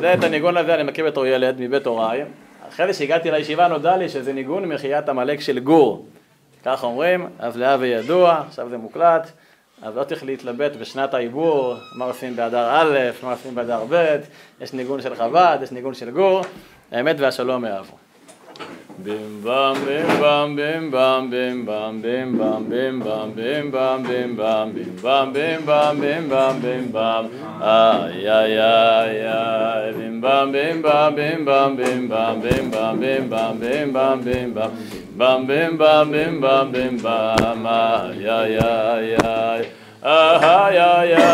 זה את הניגון הזה אני מכיר בתור ילד מבית הוריי. אחרי זה שהגעתי לישיבה נודע לי שזה ניגון מחיית עמלק של גור. כך אומרים, אז לאבי ידוע, עכשיו זה מוקלט, אז לא צריך להתלבט בשנת העיבור, מה עושים באדר א', מה עושים באדר ב', יש ניגון של חב"ד, יש ניגון של גור, האמת והשלום יעברו. bim bam bam bim bam bim bam bim bam bim bam bim bam bim bam bim bam bim bam bim bam bim bam ay ay ay bim bam bim bam bim bam bim bam bim bam bim bam bim bam bim bam bam bim bam bim bam bim bam ay ay ay ay ay ay ay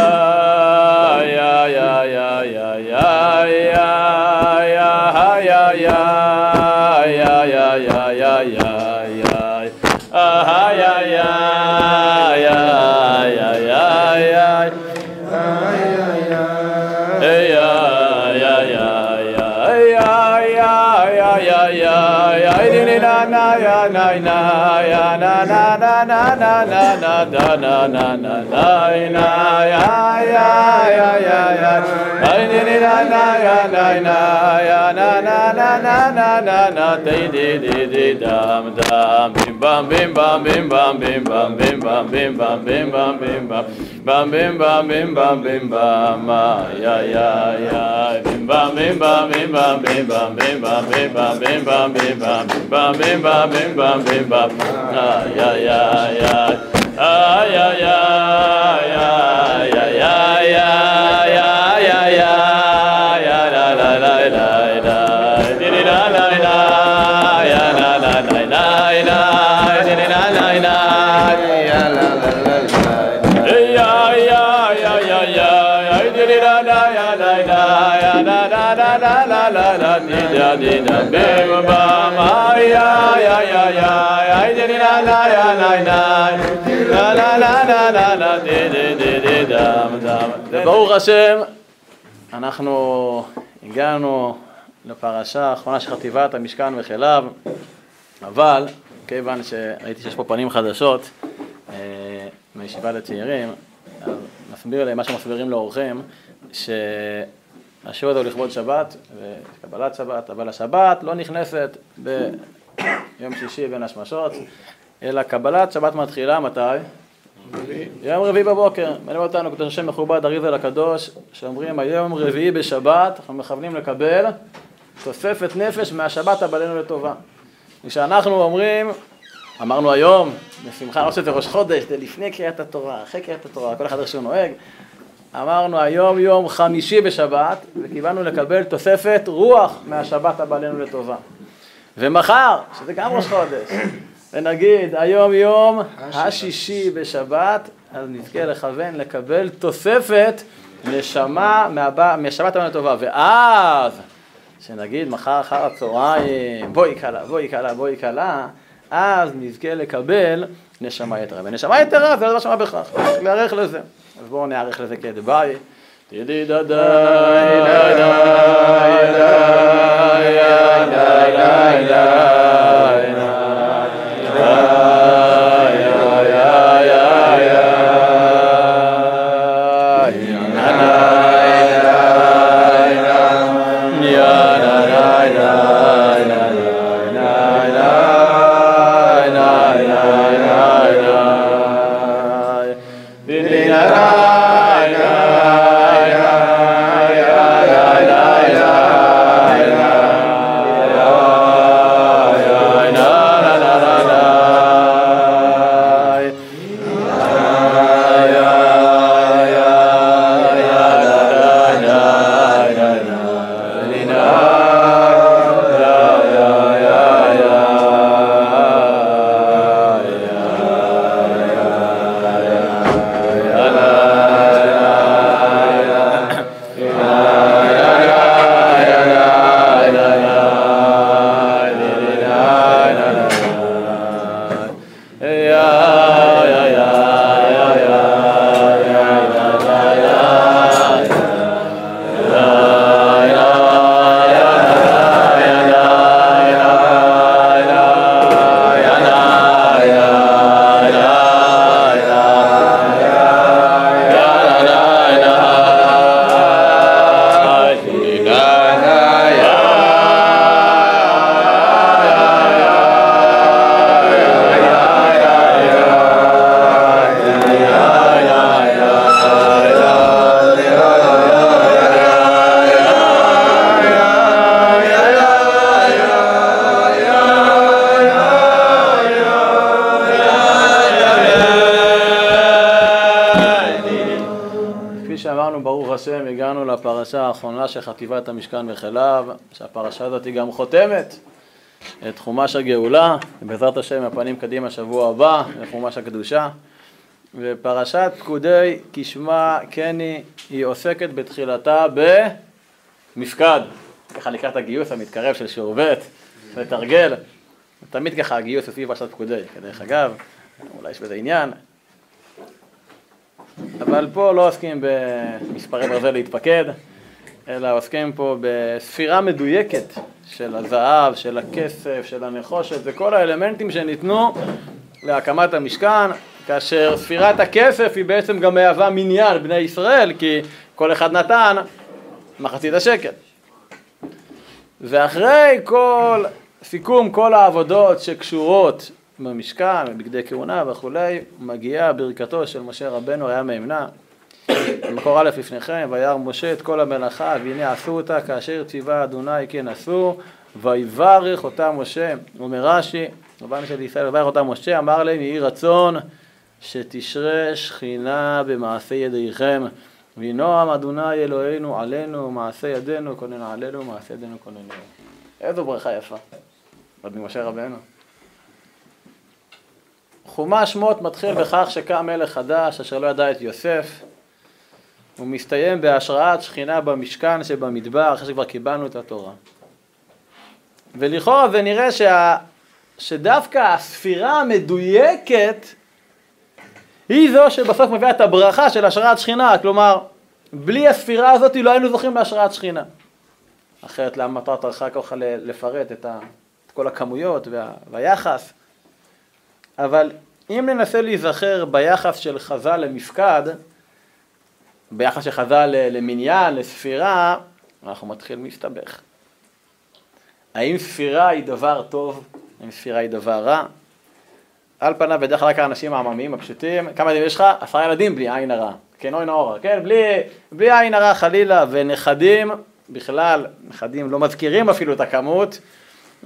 ay ay וברוך השם, אנחנו הגענו לפרשה האחרונה של חטיבת המשכן וחיליו, אבל כיוון שראיתי שיש פה פנים חדשות מישיבה לצעירים, אז נסביר להם מה שמסבירים לאורחים, שהשיעור הזה הוא לכבוד שבת וקבלת שבת, אבל השבת לא נכנסת ביום שישי בין השמשות, אלא קבלת שבת מתחילה מתי? יום רביעי בבוקר. מלמד אותנו קדוש השם מכובד אריזל הקדוש, שאומרים היום רביעי בשבת, אנחנו מכוונים לקבל תוספת נפש מהשבת הבאנו לטובה. כשאנחנו אומרים, אמרנו היום, בשמחה, לא שזה ראש חודש, זה לפני קריאת התורה, אחרי קריאת התורה, כל אחד איך שהוא נוהג, אמרנו היום יום חמישי בשבת, וקיבלנו לקבל תוספת רוח מהשבת הבאנו לטובה. ומחר, שזה גם ראש חודש, ונגיד, היום יום השישי בשבת, אז נזכה לכוון לקבל תוספת נשמה מהשבת הבאנו לטובה. ואז, שנגיד, מחר אחר הצהריים, בואי קלה, בואי קלה, בואי קלה, אז נזכה לקבל נשמה יתרה. ונשמה יתרה זה לא נשמה בכך, צריך להיערך לזה. אז בואו נערך לזה כדבאי. תידי דאי דאי דאי דאי דאי דאי דאי שלנו, ברוך השם, הגענו לפרשה האחרונה שחטיבת המשכן מחלב, שהפרשה הזאת היא גם חותמת את חומש הגאולה, בעזרת השם הפנים קדימה שבוע הבא, לחומש הקדושה. ופרשת פקודי כשמה כן היא עוסקת בתחילתה במפקד, ככה לקראת הגיוס המתקרב של שיעור ב' לתרגל, תמיד ככה הגיוס לפי פרשת פקודי, כדרך אגב, אולי יש בזה עניין. אבל פה לא עוסקים במספרי ברזל להתפקד, אלא עוסקים פה בספירה מדויקת של הזהב, של הכסף, של הנחושת, וכל האלמנטים שניתנו להקמת המשכן, כאשר ספירת הכסף היא בעצם גם מהווה מניין בני ישראל, כי כל אחד נתן מחצית השקל. ואחרי כל סיכום כל העבודות שקשורות במשכן, בבגדי כהונה וכולי, מגיעה ברכתו של משה רבנו, היה מאמנה. מקור א' לפניכם, וירא משה את כל המלאכה, והנה עשו אותה כאשר ציווה אדוני כן עשו, ויברך אותה משה. אומר רש"י, רבן של ישראל, ויברך אותה משה, אמר להם, יהי רצון שתשרה שכינה במעשה ידיכם, וינועם אדוני אלוהינו עלינו, מעשה ידינו כוננו עלינו, מעשה ידינו כוננו. איזו ברכה יפה, עוד ממשה רבנו. חומש שמות מתחיל בכך שקם מלך חדש אשר לא ידע את יוסף, ומסתיים בהשראת שכינה במשכן שבמדבר, אחרי שכבר קיבלנו את התורה. ולכאורה ונראה שדווקא הספירה המדויקת היא זו שבסוף מביאה את הברכה של השראת שכינה, כלומר בלי הספירה הזאת לא היינו זוכים להשראת שכינה. אחרת למה אתה תרחק ככה לפרט את כל הכמויות והיחס? אבל אם ננסה להיזכר ביחס של חז"ל למפקד, ביחס של חז"ל למניין, לספירה, אנחנו מתחיל מסתבך. האם ספירה היא דבר טוב? האם ספירה היא דבר רע? על פניו בדרך כלל האנשים העממיים הפשוטים, כמה ילדים יש לך? 10 ילדים בלי עין הרע. כן, אוי נאורה, כן? בלי עין הרע חלילה, ונכדים, בכלל, נכדים לא מזכירים אפילו את הכמות,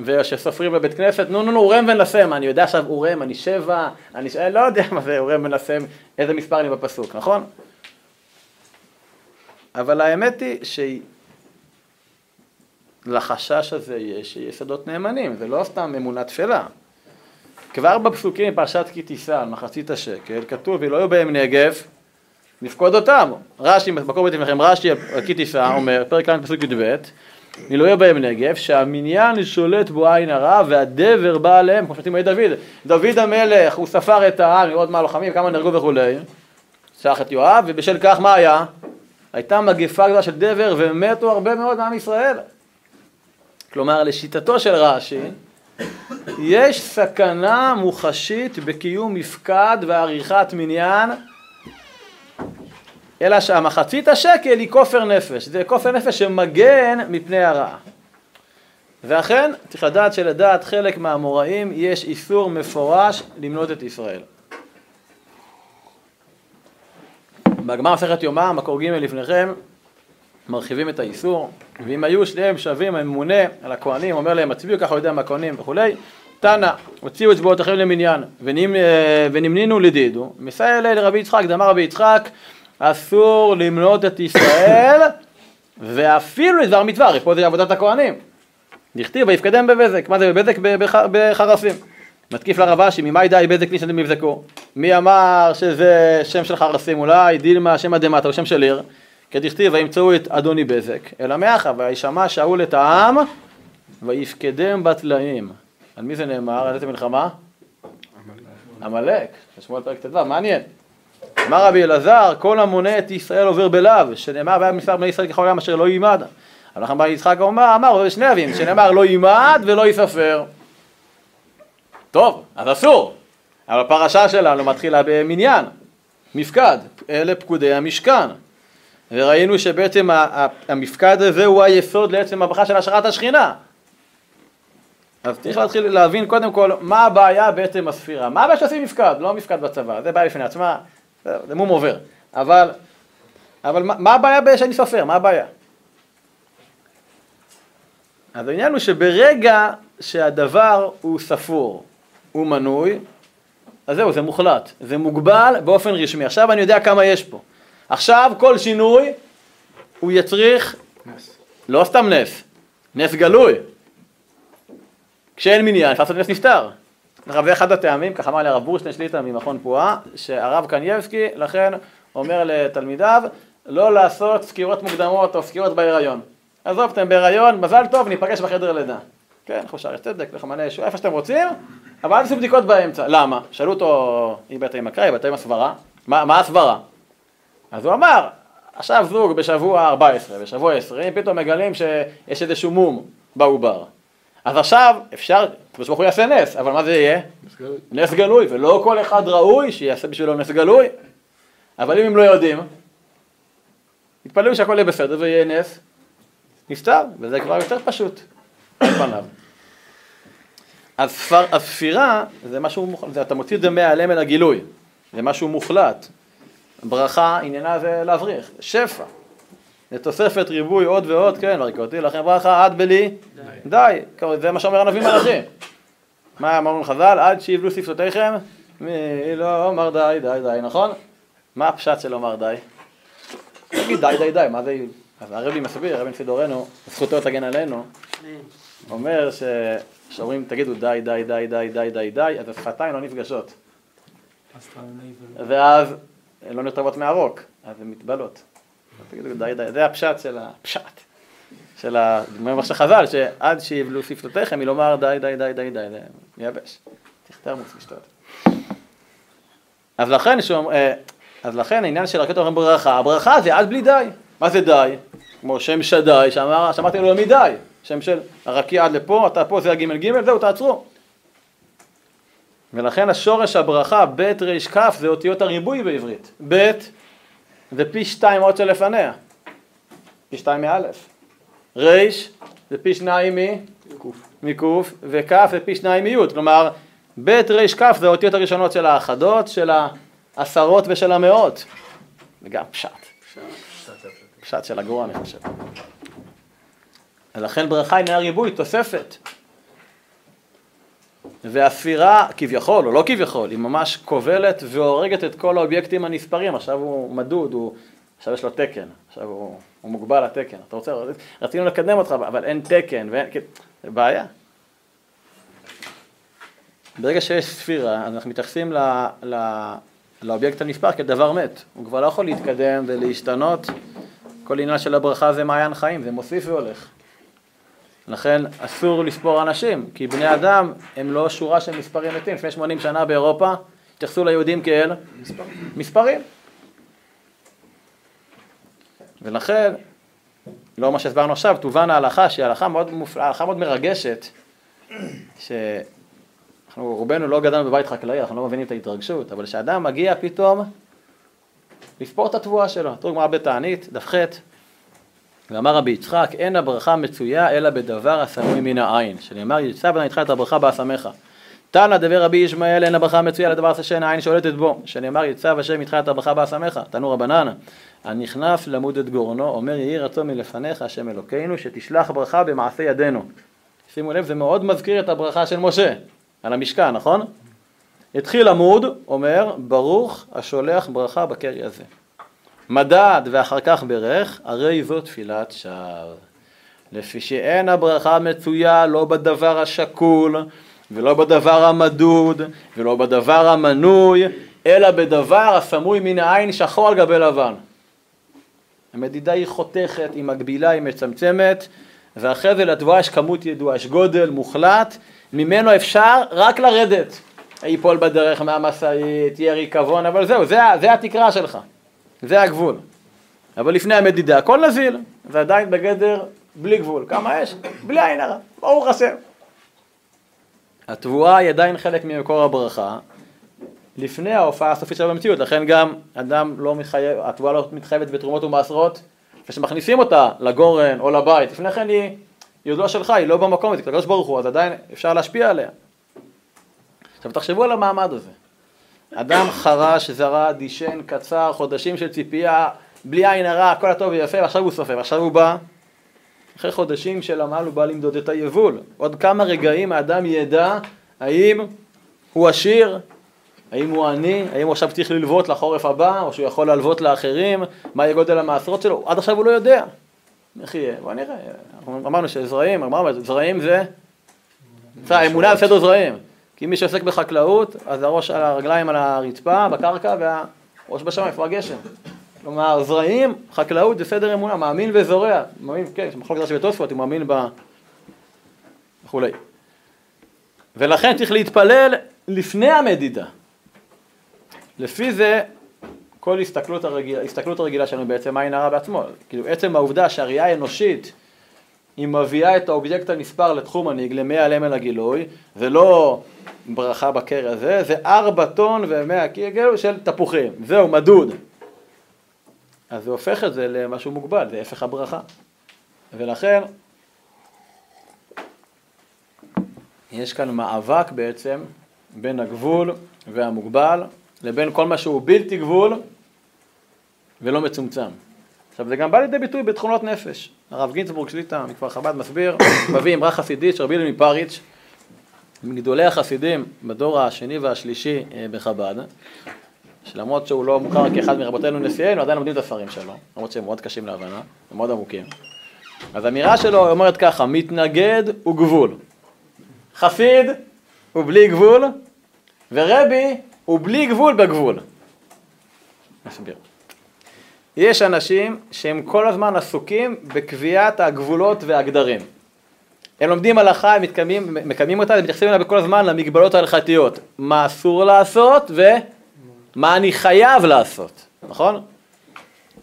ושסופרים בבית כנסת, נו, אורם ונסם, אני יודע עכשיו אורם, אני 7, אני לא יודע מה זה אורם ונסם, איזה מספר אני בפסוק, נכון? אבל האמת היא שלחשש הזה יש יסודות נאמנים, זה לא סתם אמונה תפלה. כבר בפסוקים, פרשת כי תישא, מחצית השקל, כתוב, ולא יהיו בהם נגף, נפקוד אותם. רש"י, מקור בית לפניכם, רש"י כי תישא, אומר, פרק ל' פסוק י"ב, לא יהיה בהם נגף, שהמניין שולט בו עין הרע, והדבר בא עליהם, כמו ששתים היית דוד. דוד המלך, הוא ספר את העם, לראות מה הלוחמים, כמה נהרגו וכולי, שלח את יואב, ובשל כך מה היה? הייתה מגפה גדולה של דבר, ומתו הרבה מאוד מעם ישראל. כלומר, לשיטתו של רש"י, יש סכנה מוחשית בקיום מפקד ועריכת מניין, אלא שהמחצית השקל היא כופר נפש, זה כופר נפש שמגן מפני הרעה. ואכן, צריך לדעת שלדעת חלק מהאמוראים יש איסור מפורש למנות את ישראל. בגמרא מסכת יומא, מקור ג' לפניכם, מרחיבים את האיסור, ואם היו שניהם שווים הממונה על הכהנים, אומר להם הצביעו ככה יודע מהכהנים וכולי, תנא, הוציאו את צבאותיכם למניין, ונמנינו לדידו, מסייע אלי לרבי יצחק, דאמר רבי יצחק, אסור למנות את ישראל, ואפילו לדבר מצווה, הרי פה זה עבודת הכהנים. דכתיב, ויפקדם בבזק, מה זה בבזק? בחרסים. מתקיף לרבש"י, ממאי די בזק נישא דמבזקו. מי אמר שזה שם של חרסים אולי, דילמה, שם הדמטה, או שם של עיר, כדכתיב, וימצאו את אדוני בזק, אלא מאחה, וישמע שאול את העם, ויפקדם בטלאים. על מי זה נאמר? על איזה מלחמה? עמלק. שמואל פרק ט"ו, מעניין. אמר רבי אלעזר, כל המונה את ישראל עובר בלאו, שנאמר, והיה מספר בני ישראל ככל העם אשר לא יימד. הלכה בא יצחק אמר, עובר בשני אבים, שנאמר, לא יימד ולא יספר. טוב, אז אסור. אבל הפרשה שלנו מתחילה במניין, מפקד, אלה פקודי המשכן. וראינו שבעצם המפקד הזה הוא היסוד לעצם הברכה של השראת השכינה. אז צריך להתחיל להבין קודם כל מה הבעיה בעצם הספירה. מה הבעיה שעושים מפקד? לא מפקד בצבא, זה בעיה לפני עצמה. זה מום עובר, אבל מה הבעיה שאני סופר? מה הבעיה? אז העניין הוא שברגע שהדבר הוא ספור, הוא מנוי, אז זהו, זה מוחלט, זה מוגבל באופן רשמי. עכשיו אני יודע כמה יש פה. עכשיו כל שינוי הוא יצריך לא סתם נס, נס גלוי. כשאין מניין, אפשר לעשות נס נפטר. רבי אחד הטעמים, כך אמר לי הרב בורשטיין שליטה ממכון פועה, שהרב קנייבסקי לכן אומר לתלמידיו לא לעשות סקירות מוקדמות או סקירות בהיריון. עזוב, אתם בהיריון, מזל טוב, ניפגש בחדר לידה. כן, חושר, יש צדק, לחמנה ישוע, איפה שאתם רוצים, אבל אל תעשו בדיקות באמצע. למה? שאלו אותו, היא בית עם הקרא, היא בית עם הסברה. מה הסברה? אז הוא אמר, עכשיו זוג בשבוע 14, בשבוע 20, פתאום מגלים שיש איזשהו מום בעובר. אז עכשיו אפשר, בשביל הוא יעשה נס, אבל מה זה יהיה? נס גלוי, ולא כל אחד ראוי שיעשה בשבילו נס גלוי. אבל אם הם לא יודעים, התפלאו שהכל יהיה בסדר ויהיה נס, נפטר, וזה כבר יותר פשוט, על פניו. אז ספירה, זה משהו מוחלט, אתה מוציא את זה מהעלם אל הגילוי, זה משהו מוחלט. ברכה, עניינה זה להבריך, שפע. זה תוספת ריבוי עוד ועוד, כן, מריקותי לכם ברכה, עד בלי, די. זה מה שאומר הנביא מלאכי. מה אמרנו לחז"ל? עד שיבלו שפתותיכם, מי לא אומר די, די, די, נכון? מה הפשט של אומר די? תגיד די, די, די, מה זה? אז הרבי מסביר, הרבי סידורנו, זכותו תגן עלינו, אומר שאומרים, תגידו די, די, די, די, די, די, די, אז השפתיים לא נפגשות. ואז לא נרטבות מהרוק, אז הן מתבלות. תגידו די, די, זה הפשט של הפשט. של הדמויים שחז"ל, שעד שיבלו שפתותיכם, היא לומר די, די, די, די, די, זה מייבש. תכתר מוץ משתות. אז לכן, העניין של הרכות אומרים ברכה, הברכה זה עד בלי די. מה זה די? כמו שם שדי, שמעתם לו מדי. שם של הרקיע עד לפה, אתה פה, זה הגימל גימל, זהו, תעצרו. ולכן השורש הברכה, בית ריש כף, זה אותיות הריבוי בעברית. בית, זה פי 2 עוד שלפניה. פי 2 מאלף. ריש, זה פי 2 מקוף, וכף זה פי 2 מיוד. כלומר, בית ריש כף זה אותיות הראשונות של האחדות, של העשרות ושל המאות. וגם פשט. פשט של הגרוע, אני חושב. ולכן ברכה היא נהיה ריבוי, תוספת. והספירה, כביכול או לא כביכול, היא ממש כובלת והורגת את כל האובייקטים הנספרים. עכשיו הוא מדוד, עכשיו יש לו תקן, עכשיו הוא מוגבל לתקן. אתה רוצה, רצינו לקדם אותך, אבל אין תקן, זה בעיה. ברגע שיש ספירה, אנחנו מתייחסים לאובייקט הנספר כדבר מת. הוא כבר לא יכול להתקדם ולהשתנות. כל עניין של הברכה זה מעיין חיים, זה מוסיף והולך. לכן אסור לספור אנשים, כי בני אדם הם לא שורה של מספרים מתים. לפני 80 שנה באירופה התייחסו ליהודים כאל מספרים. ולכן, לא מה שהסברנו עכשיו, תובן ההלכה, שהיא הלכה מאוד מופלאה, הלכה מאוד מרגשת, שאנחנו רובנו לא גדלנו בבית חקלאי, אנחנו לא מבינים את ההתרגשות, אבל כשאדם מגיע פתאום לספור את התבואה שלו. תראו גמרא בתענית, דף ח', ואמר רבי יצחק, אין הברכה מצויה אלא בדבר הסמוי מן העין. שנאמר, יצא בן יצחק את הברכה באסמך. תנא דבר רבי ישמעאל, אין הברכה מצויה לדבר שאין העין שולטת בו. שנאמר, יצא השם יצחק את הברכה באסמך. תנו רבנן, הנכנס למוד את גורנו, אומר יהי רצון מלפניך השם אלוקינו, שתשלח ברכה במעשה ידינו. שימו לב, זה מאוד מזכיר את הברכה של משה על המשכן, נכון? התחיל עמוד, אומר, ברוך השולח ברכה בקרי הזה. מדד ואחר כך ברך, הרי זו תפילת שער. לפי שאין הברכה מצויה לא בדבר השקול, ולא בדבר המדוד, ולא בדבר המנוי, אלא בדבר הסמוי מן העין שחור על גבי לבן. המדידה היא חותכת, היא מגבילה, היא מצמצמת, ואחרי זה לתבואה יש כמות ידועה, יש גודל מוחלט, ממנו אפשר רק לרדת. איפול בדרך מהמסעית, יהיה ריקבון, אבל זהו, זה התקרה שלך. זה הגבול. אבל לפני המדידה, הכל נזיל. זה עדיין בגדר בלי גבול. כמה יש? בלי עין הרע. ברוך השם. התבואה היא עדיין חלק ממקור הברכה, לפני ההופעה הסופית שלה במציאות. לכן גם אדם לא מחייב, התבואה לא מתחייבת בתרומות ומעשרות, כשמכניסים אותה לגורן או לבית, לפני כן היא עוד לא שלך, היא לא במקום, היא תקדוש ברוך הוא, אז עדיין אפשר להשפיע עליה. עכשיו תחשבו על המעמד הזה. אדם חרש, זרה, דישן, קצר, חודשים של ציפייה, בלי עין הרע, הכל הטוב ויפה, ועכשיו הוא סופר, עכשיו הוא בא. אחרי חודשים של עמל הוא בא למדוד את היבול. עוד כמה רגעים האדם ידע האם הוא עשיר, האם הוא עני, האם הוא עכשיו צריך ללוות לחורף הבא, או שהוא יכול להלוות לאחרים, מה יהיה גודל המעשרות שלו, עד עכשיו הוא לא יודע. נחיה, בוא נראה, אמרנו שזרעים, זרעים זה, האמונה על סדר זרעים, כי מי שעוסק בחקלאות, אז הראש על הרגליים על הרצפה, בקרקע, והראש בשמיים, איפה הגשם. כלומר, זרעים, חקלאות זה סדר אמונה, מאמין וזורע, מאמין, כן, שמחלוק זה שבתוספות, הוא מאמין ב... וכולי. ולכן צריך להתפלל לפני המדידה. לפי זה, כל הסתכלות הרגילה שלנו בעצם עין הרע בעצמו. כאילו, עצם העובדה שהראייה האנושית, היא מביאה את האובייקט הנספר לתחום הנגלה, 100 למל הגילוי, זה לא ברכה בקר הזה, זה 4 טון ו100 קילו של תפוחים. זהו, מדוד. אז זה הופך את זה למשהו מוגבל, זה הפך הברכה. ולכן, יש כאן מאבק בעצם בין הגבול והמוגבל, לבין כל מה שהוא בלתי גבול ולא מצומצם. עכשיו, זה גם בא לידי ביטוי בתכונות נפש. הרב גינצבורג שליטה מכפר חב"ד מסביר, מביא אמרה חסידית שרבי אילן מפריץ', מגדולי החסידים בדור השני והשלישי בחב"ד, שלמרות שהוא לא מוכר כאחד מרבותינו נשיאינו, עדיין לומדים את הספרים שלו, למרות שהם מאוד קשים להבנה, הם מאוד עמוקים. אז האמירה שלו אומרת ככה, מתנגד הוא גבול, חסיד הוא בלי גבול, ורבי הוא בלי גבול בגבול. נסביר. יש אנשים שהם כל הזמן עסוקים בקביעת הגבולות והגדרים. הם לומדים הלכה, הם מקיימים אותה, הם מתייחסים אליה בכל הזמן למגבלות ההלכתיות. מה אסור לעשות ומה אני חייב לעשות. נכון?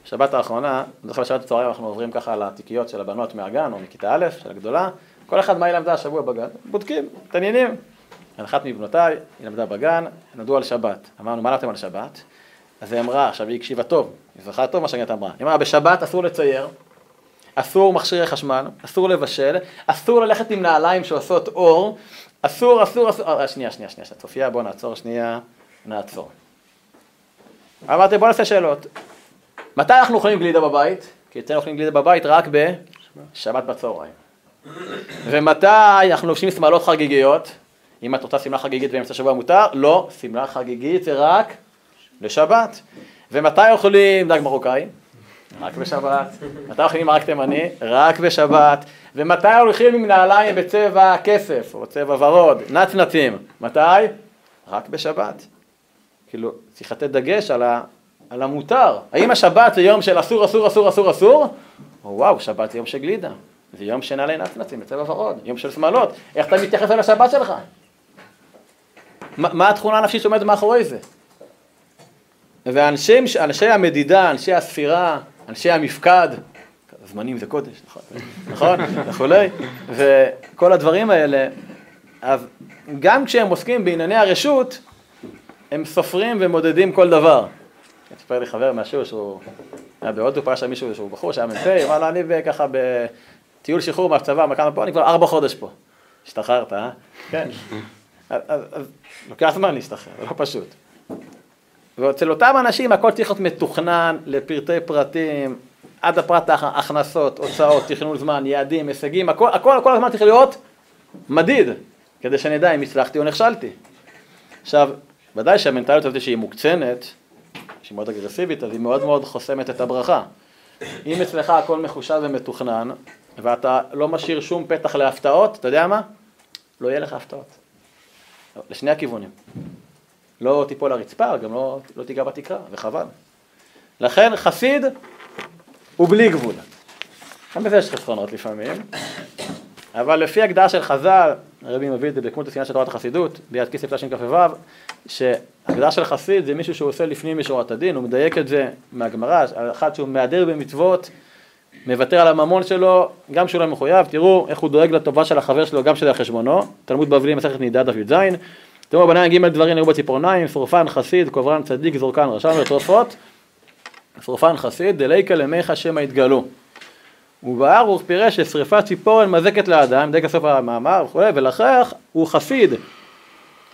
בשבת האחרונה, בדרך כלל בשבת הצהריים אנחנו עוברים ככה על התיקיות של הבנות מהגן או מכיתה א', של הגדולה. כל אחד מה היא למדה השבוע בגן? בודקים, תעניינים. אחת מבנותיי, היא למדה בגן, נדעו על שבת. אמרנו, מה למדתם על שבת? אז היא אמרה, עכשיו היא הקשיבה טוב, היא זכרה טוב מה שהגנת אמרה. היא אמרה, בשבת אסור לצייר, אסור מכשירי חשמל, אסור לבשל, אסור ללכת עם נעליים שעושות אור, אסור. שנייה, צופיה, בוא נעצור. אמרתי, בוא נעשה שאלות. מתי אנחנו אוכלים גלידה בבית? כי אצלנו אוכלים גלידה בבית רק בשבת בצהריים. ומתי אנחנו לובשים שמלות חגיגיות? אם את רוצה שמלה חגיגית באמצע שבוע מותר, לא, שמלה חגיגית זה רק לשבת. ומתי אוכלים דג מרוקאי? רק בשבת. מתי אוכלים מרק תימני? רק בשבת. ומתי הולכים עם נעליים בצבע כסף או צבע ורוד, נצנצים? מתי? רק בשבת. כאילו, צריך לתת דגש על המותר. האם השבת זה יום של אסור? וואו, שבת זה יום של גלידה. זה יום שנעלי נצנצים בצבע ורוד, יום של שמלות. איך אתה מתייחס על השבת שלך? מה התכונה הנפשית שעומדת מאחורי זה? ואנשי המדידה, אנשי הספירה, אנשי המפקד, זמנים זה קודש, נכון? וכולי. וכל הדברים האלה, אז גם כשהם עוסקים בענייני הרשות, הם סופרים ומודדים כל דבר. אני אספר לי חבר משהו שהוא היה בהודו, פעם שם מישהו שהוא בחור, שהיה מ"פ, אמר לו, אני ככה בטיול שחרור מהצבא, מכאן פה, אני כבר 4 חודש פה. השתחררת, אה? כן. אז לוקח זמן להשתחרר, זה לא פשוט. ואצל אותם אנשים הכל צריך להיות מתוכנן לפרטי פרטים, עד הפרט ההכנסות, הוצאות, תכנון זמן, יעדים, הישגים, הכל הזמן צריך להיות מדיד, כדי שנדע אם הצלחתי או נכשלתי. עכשיו, ודאי שהמנטליות הזאת שהיא מוקצנת, שהיא מאוד אגרסיבית, אז היא מאוד מאוד חוסמת את הברכה. אם אצלך הכל מחושב ומתוכנן, ואתה לא משאיר שום פתח להפתעות, אתה יודע מה? לא יהיה לך הפתעות. לשני הכיוונים. לא תיפול הרצפה, גם לא תיגע בתקרה, וחבל. לכן חסיד הוא בלי גבול. גם בזה יש חסרונות לפעמים. אבל לפי הגדרה של חז"ל, הרבי מביא את זה בקמות הסימן של תורת החסידות, ביד כיסף תשכ"ו, שהגדרה של חסיד זה מישהו שהוא עושה לפנים משורת הדין, הוא מדייק את זה מהגמרא, אחד שהוא מהדר במצוות, מוותר על הממון שלו, גם שהוא לא מחויב, תראו איך הוא דואג לטובה של החבר שלו, גם של החשבונו, תלמוד בבלי מסכת נידה דף י"ז, תראו בניים ג' דברים נראו בציפורניים, שרופן חסיד, קוברן צדיק, זורקן רשע ותרופות, שרופן חסיד, דלייקה למיכה שמא יתגלו. ובארוך פירש ששריפת ציפורן מזקת לאדם, דקה סוף המאמר וכו', ולכך הוא חסיד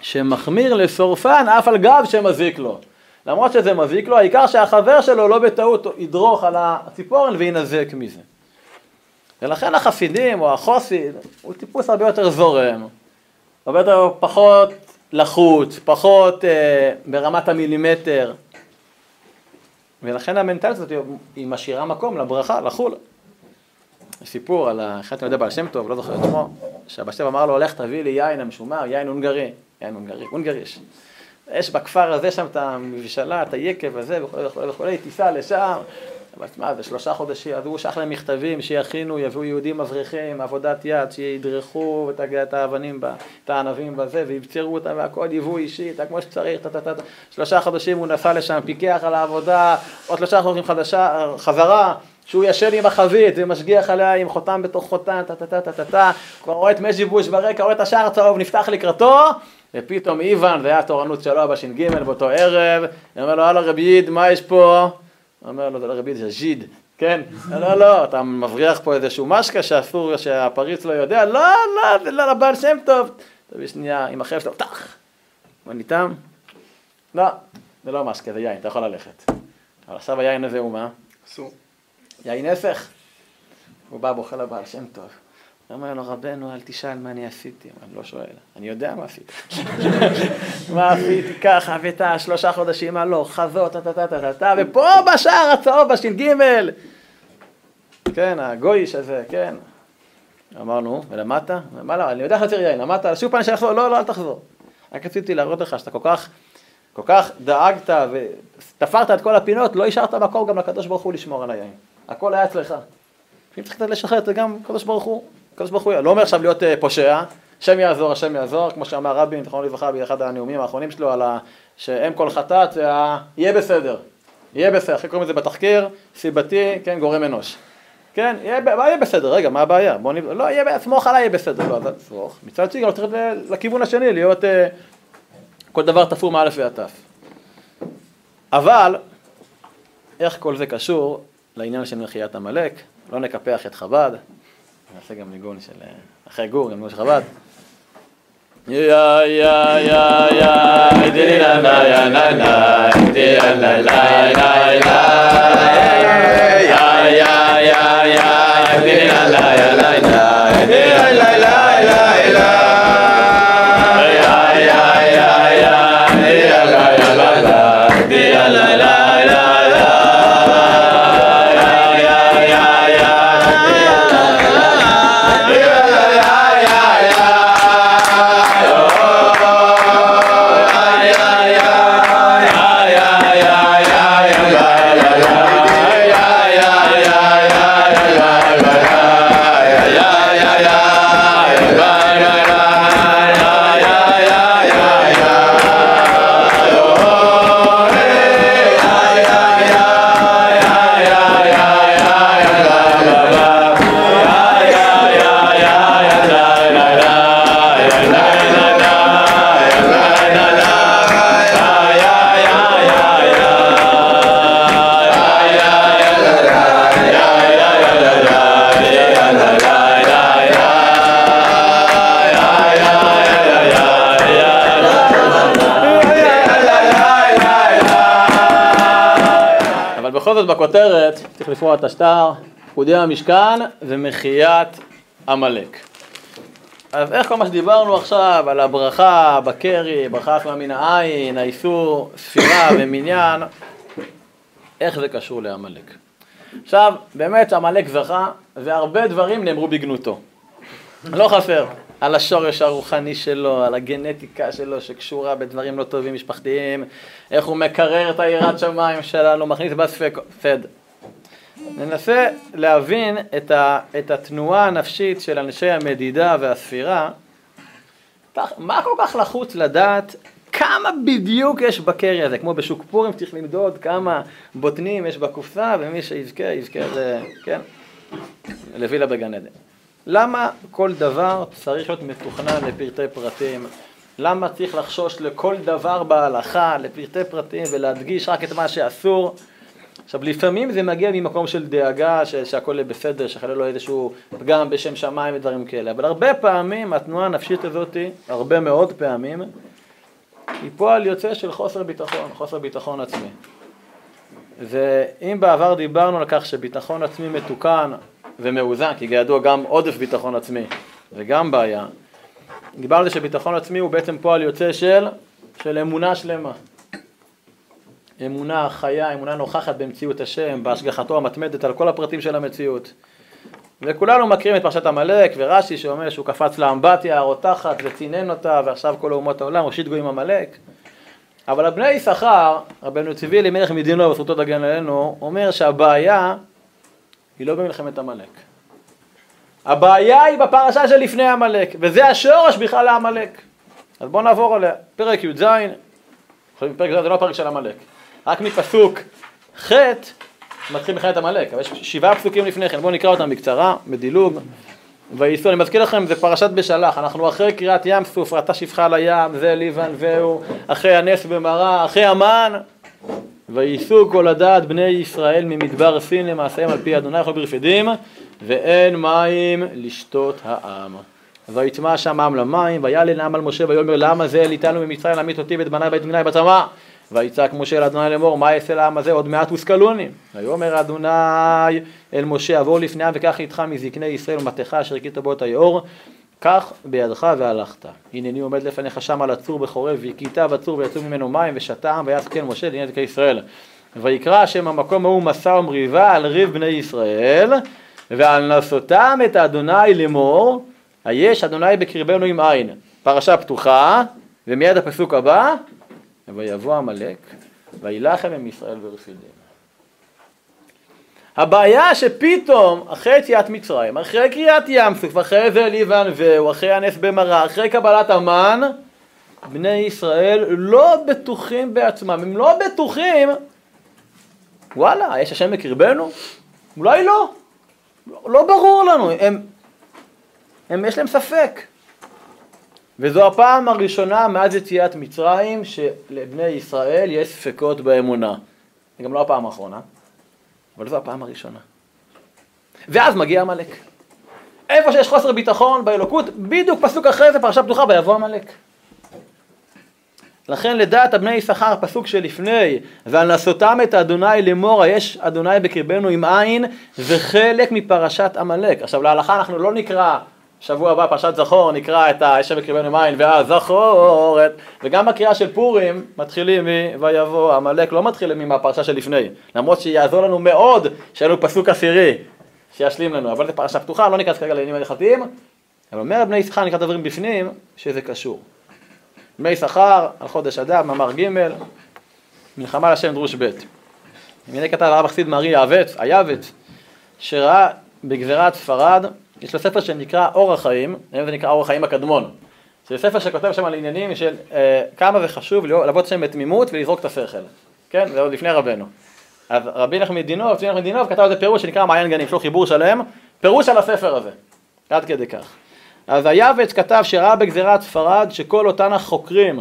שמחמיר לשורפן אף על גב שמזיק לו. למרות שזה מזיק לו, העיקר שהחבר שלו לא בטעות ידרוך על הציפורן וינזק מזה. ולכן החסידים או החוסיד הוא טיפוס הרבה יותר זורם, הרבה יותר פחות לחוץ, פחות ברמת המילימטר. ולכן המנטלית הזאת היא משאירה מקום לברכה, לחול. סיפור על אחד אני יודע בעל שם טוב, לא זוכר את שמו, שהבא שם אמר לו, הולך תביא לי יין המשומר, יין הונגרי, יין הונגרי, הונגריש. יש בכפר הזה שם את המבשלה, את היקב הזה וכו', תיסע לשם. אבל מה, זה 3 חודשים, אז הוא שלח להם מכתבים שיכינו, יביאו יהודים מבריחים, עבודת יד, שידרכו את האבנים, את הענבים בזה, ויבצרו אותם, והכל יבוא אישי, כמו שצריך, 3 חודשים הוא נסע לשם, פיקח על העבודה, עוד 3 חודשים חזרה, שהוא ישן עם החבית, ומשגיח עליה עם חותם בתוך חותם, כבר רואה את מז'יבוש ברקע, רואה את השער צהוב, נפתח לקראתו, ופתאום איוון, זה היה התורנות שלו בש"ג באותו ערב, הוא אומר לו, הלו רבי יד, מה יש פה? הוא אומר לו, זה לא רבי יד, זה ז'יד, כן? לא, לא, אתה מבריח פה איזשהו משקה שאסור, שהפריץ לא יודע, לא, לא, זה לא לבעל שם טוב. תביא שנייה עם החרב שלו, טח, ואני תם, לא, זה לא משקה, זה יין, אתה יכול ללכת. אבל עכשיו היין הזה הוא מה? אסור. יין הפך. הוא בא בוכה לבעל שם טוב. הוא אומר לו, רבנו, אל תשאל מה אני עשיתי. אני לא שואל, אני יודע מה עשיתי. מה עשיתי ככה, ואתה 3 חודשים, מה לא, חזות, ופה בשער הצהוב, בש"ג. כן, הגויש הזה, כן. אמרנו, ולמדת? מה לא, אני יודע איך לציר יין, למדת? שוב פעם שלחזור, לא, לא, אל תחזור. רק רציתי להראות לך שאתה כל כך דאגת ותפרת את כל הפינות, לא השארת מקום גם לקדוש ברוך הוא לשמור על היין. הכל היה אצלך. אם צריך לשחרר את זה גם קדוש ברוך הוא. הקדוש ברוך הוא לא אומר עכשיו להיות פושע, השם יעזור, השם יעזור, כמו שאמר רבין, זכרונו לברכה, באחד הנאומים האחרונים שלו, על שהם כל חטאת, יהיה בסדר, יהיה בסדר, אחרי קוראים לזה בתחקיר, סיבתי, כן, גורם אנוש. כן, יהיה בסדר, רגע, מה הבעיה? בוא נבדוק, לא, יהיה, סמוך עליי, יהיה בסדר, לא, אז סמוך. מצד שני, גם צריך לכיוון השני, להיות כל דבר תפור מאלף ועד תף. אבל, איך כל זה קשור לעניין של מחיית עמלק? לא נקפח את חב"ד. נעשה גם ניגון של אחרי גור, גם ניגון של חב"ד. יא יא יא יא יא די יא יא יא די יא יא יא יא יא די יא יא די יא יא בכותרת, צריך לפרוע את השטר, פקודי המשכן ומחיית עמלק. אז איך כל מה שדיברנו עכשיו על הברכה בקרי, ברכה עצמה מן העין, האיסור, ספירה ומניין, איך זה קשור לעמלק? עכשיו, באמת עמלק זכה והרבה דברים נאמרו בגנותו. לא חסר. על השורש הרוחני שלו, על הגנטיקה שלו שקשורה בדברים לא טובים משפחתיים, איך הוא מקרר את היראת שמיים שלנו, מכניס בה ספד. ננסה להבין את התנועה הנפשית של אנשי המדידה והספירה, מה כל כך לחוץ לדעת כמה בדיוק יש בקרי הזה, כמו בשוק פורים צריך למדוד כמה בוטנים יש בקופסה, ומי שיזכה, יזכה זה, כן, לווילה בגן עדן. למה כל דבר צריך להיות מתוכנן לפרטי פרטים? למה צריך לחשוש לכל דבר בהלכה, לפרטי פרטים, ולהדגיש רק את מה שאסור? עכשיו, לפעמים זה מגיע ממקום של דאגה, שהכל יהיה בסדר, שחלל לו איזשהו פגם בשם שמיים ודברים כאלה. אבל הרבה פעמים, התנועה הנפשית הזאת, הרבה מאוד פעמים, היא פועל יוצא של חוסר ביטחון, חוסר ביטחון עצמי. ואם בעבר דיברנו על כך שביטחון עצמי מתוקן ומאוזן, כי ידוע גם עודף ביטחון עצמי, זה גם בעיה. דיברנו שביטחון עצמי הוא בעצם פועל יוצא של אמונה שלמה. אמונה חיה, אמונה נוכחת במציאות השם, בהשגחתו המתמדת על כל הפרטים של המציאות. וכולנו מכירים את פרשת עמלק ורש"י שאומר שהוא קפץ לאמבטיה הרותחת וצינן אותה ועכשיו כל אומות העולם ראשית גויים עמלק. אבל הבני יששכר, רבנו ציווילי מלך מדינו וזכותו תגן עלינו, אומר שהבעיה היא לא במלחמת עמלק. הבעיה היא בפרשה של לפני עמלק, וזה השורש בכלל לעמלק. אז בואו נעבור עליה. פרק י"ז, פרק י"ז זה לא הפרק של עמלק. רק מפסוק ח' מתחיל מלחמת עמלק, אבל יש 7 פסוקים לפני כן, בואו נקרא אותם בקצרה, בדילוג. ואיסו, אני מזכיר לכם, זה פרשת בשלח, אנחנו אחרי קריאת ים סוף, ראתה שפחה על הים, זה ליוון, זהו, אחרי הנס במראה, אחרי המן. ואיסו כל הדעת בני ישראל ממדבר סין למעשיהם על פי אדוני כל ברפדים, ואין מים לשתות העם. ויטמע שם העם למים, וילן העם על משה ויאמר לעם הזה אליתנו ממצרים להמית אותי ואת בני בית מגני בצמא. ויצעק משה אל אדוני לאמור, מה יעשה לעם הזה עוד מעט וסקלוני? ויאמר אדוני אל משה, עבור לפניהם וקח איתך מזקני ישראל ומטך אשר הכית בו את היאור, קח בידך והלכת. הנני עומד לפניך שם על הצור בחורב, והכית בצור ויצאו ממנו מים ושתם, ויעש כן משה לעניין זקני ישראל. ויקרא השם המקום ההוא משא ומריבה על ריב בני ישראל, ועל נסותם את אדוני לאמור, היש אדוני בקרבנו עם עין. פרשה פתוחה, ומיד הפסוק הבא, ויבוא עמלק, וילחם עם ישראל ברפידים. הבעיה שפתאום, אחרי יציאת מצרים, אחרי קריאת ים סוף, אחרי זה ליוון והוא, אחרי הנס במראה, אחרי קבלת המן, בני ישראל לא בטוחים בעצמם, הם לא בטוחים, וואלה, יש השם בקרבנו? אולי לא, לא ברור לנו, הם יש להם ספק. וזו הפעם הראשונה מאז יציאת מצרים שלבני ישראל יש ספקות באמונה. זה גם לא הפעם האחרונה, אבל זו הפעם הראשונה. ואז מגיע עמלק. איפה שיש חוסר ביטחון באלוקות, בדיוק פסוק אחרי זה פרשה פתוחה, ויבוא עמלק. לכן לדעת בני יששכר, פסוק שלפני, ועל נסותם את אדוני לאמור, היש אדוני בקרבנו עם עין, זה חלק מפרשת עמלק. עכשיו להלכה אנחנו לא נקרא, שבוע הבא פרשת זכור נקרא את היש בקרבנו עם עין והזכורת, וגם בקריאה של פורים מתחילים ויבוא עמלק, לא מתחילים עם הפרשה של לפני, למרות שיעזור לנו מאוד שאלו פסוק עשירי שישלים לנו, אבל זה פרשה פתוחה, לא ניכנס כרגע לעניינים ההלכתיים, אבל אומר בני יששכר, נקרא דברים בפנים שזה קשור. בני יששכר על חודש אדר, מאמר ג' מלחמה על השם דרוש ב'. הנה כתב הרב חסיד מרי היעבץ שראה בגזירת ספרד, יש לו ספר שנקרא אור החיים, זה נקרא אור החיים הקדמון. זה ספר שכותב שם על עניינים של כמה זה חשוב לעבוד שם בתמימות ולזרוק את השכל. כן? זה עוד לפני רבנו. אז רבי נחמן מדינוב כתב איזה פירוש שנקרא מעיין גנים, שלו חיבור שלם, פירוש על הספר הזה. עד כדי כך. אז היעבץ כתב שראה בגזירת ספרד שכל אותן החוקרים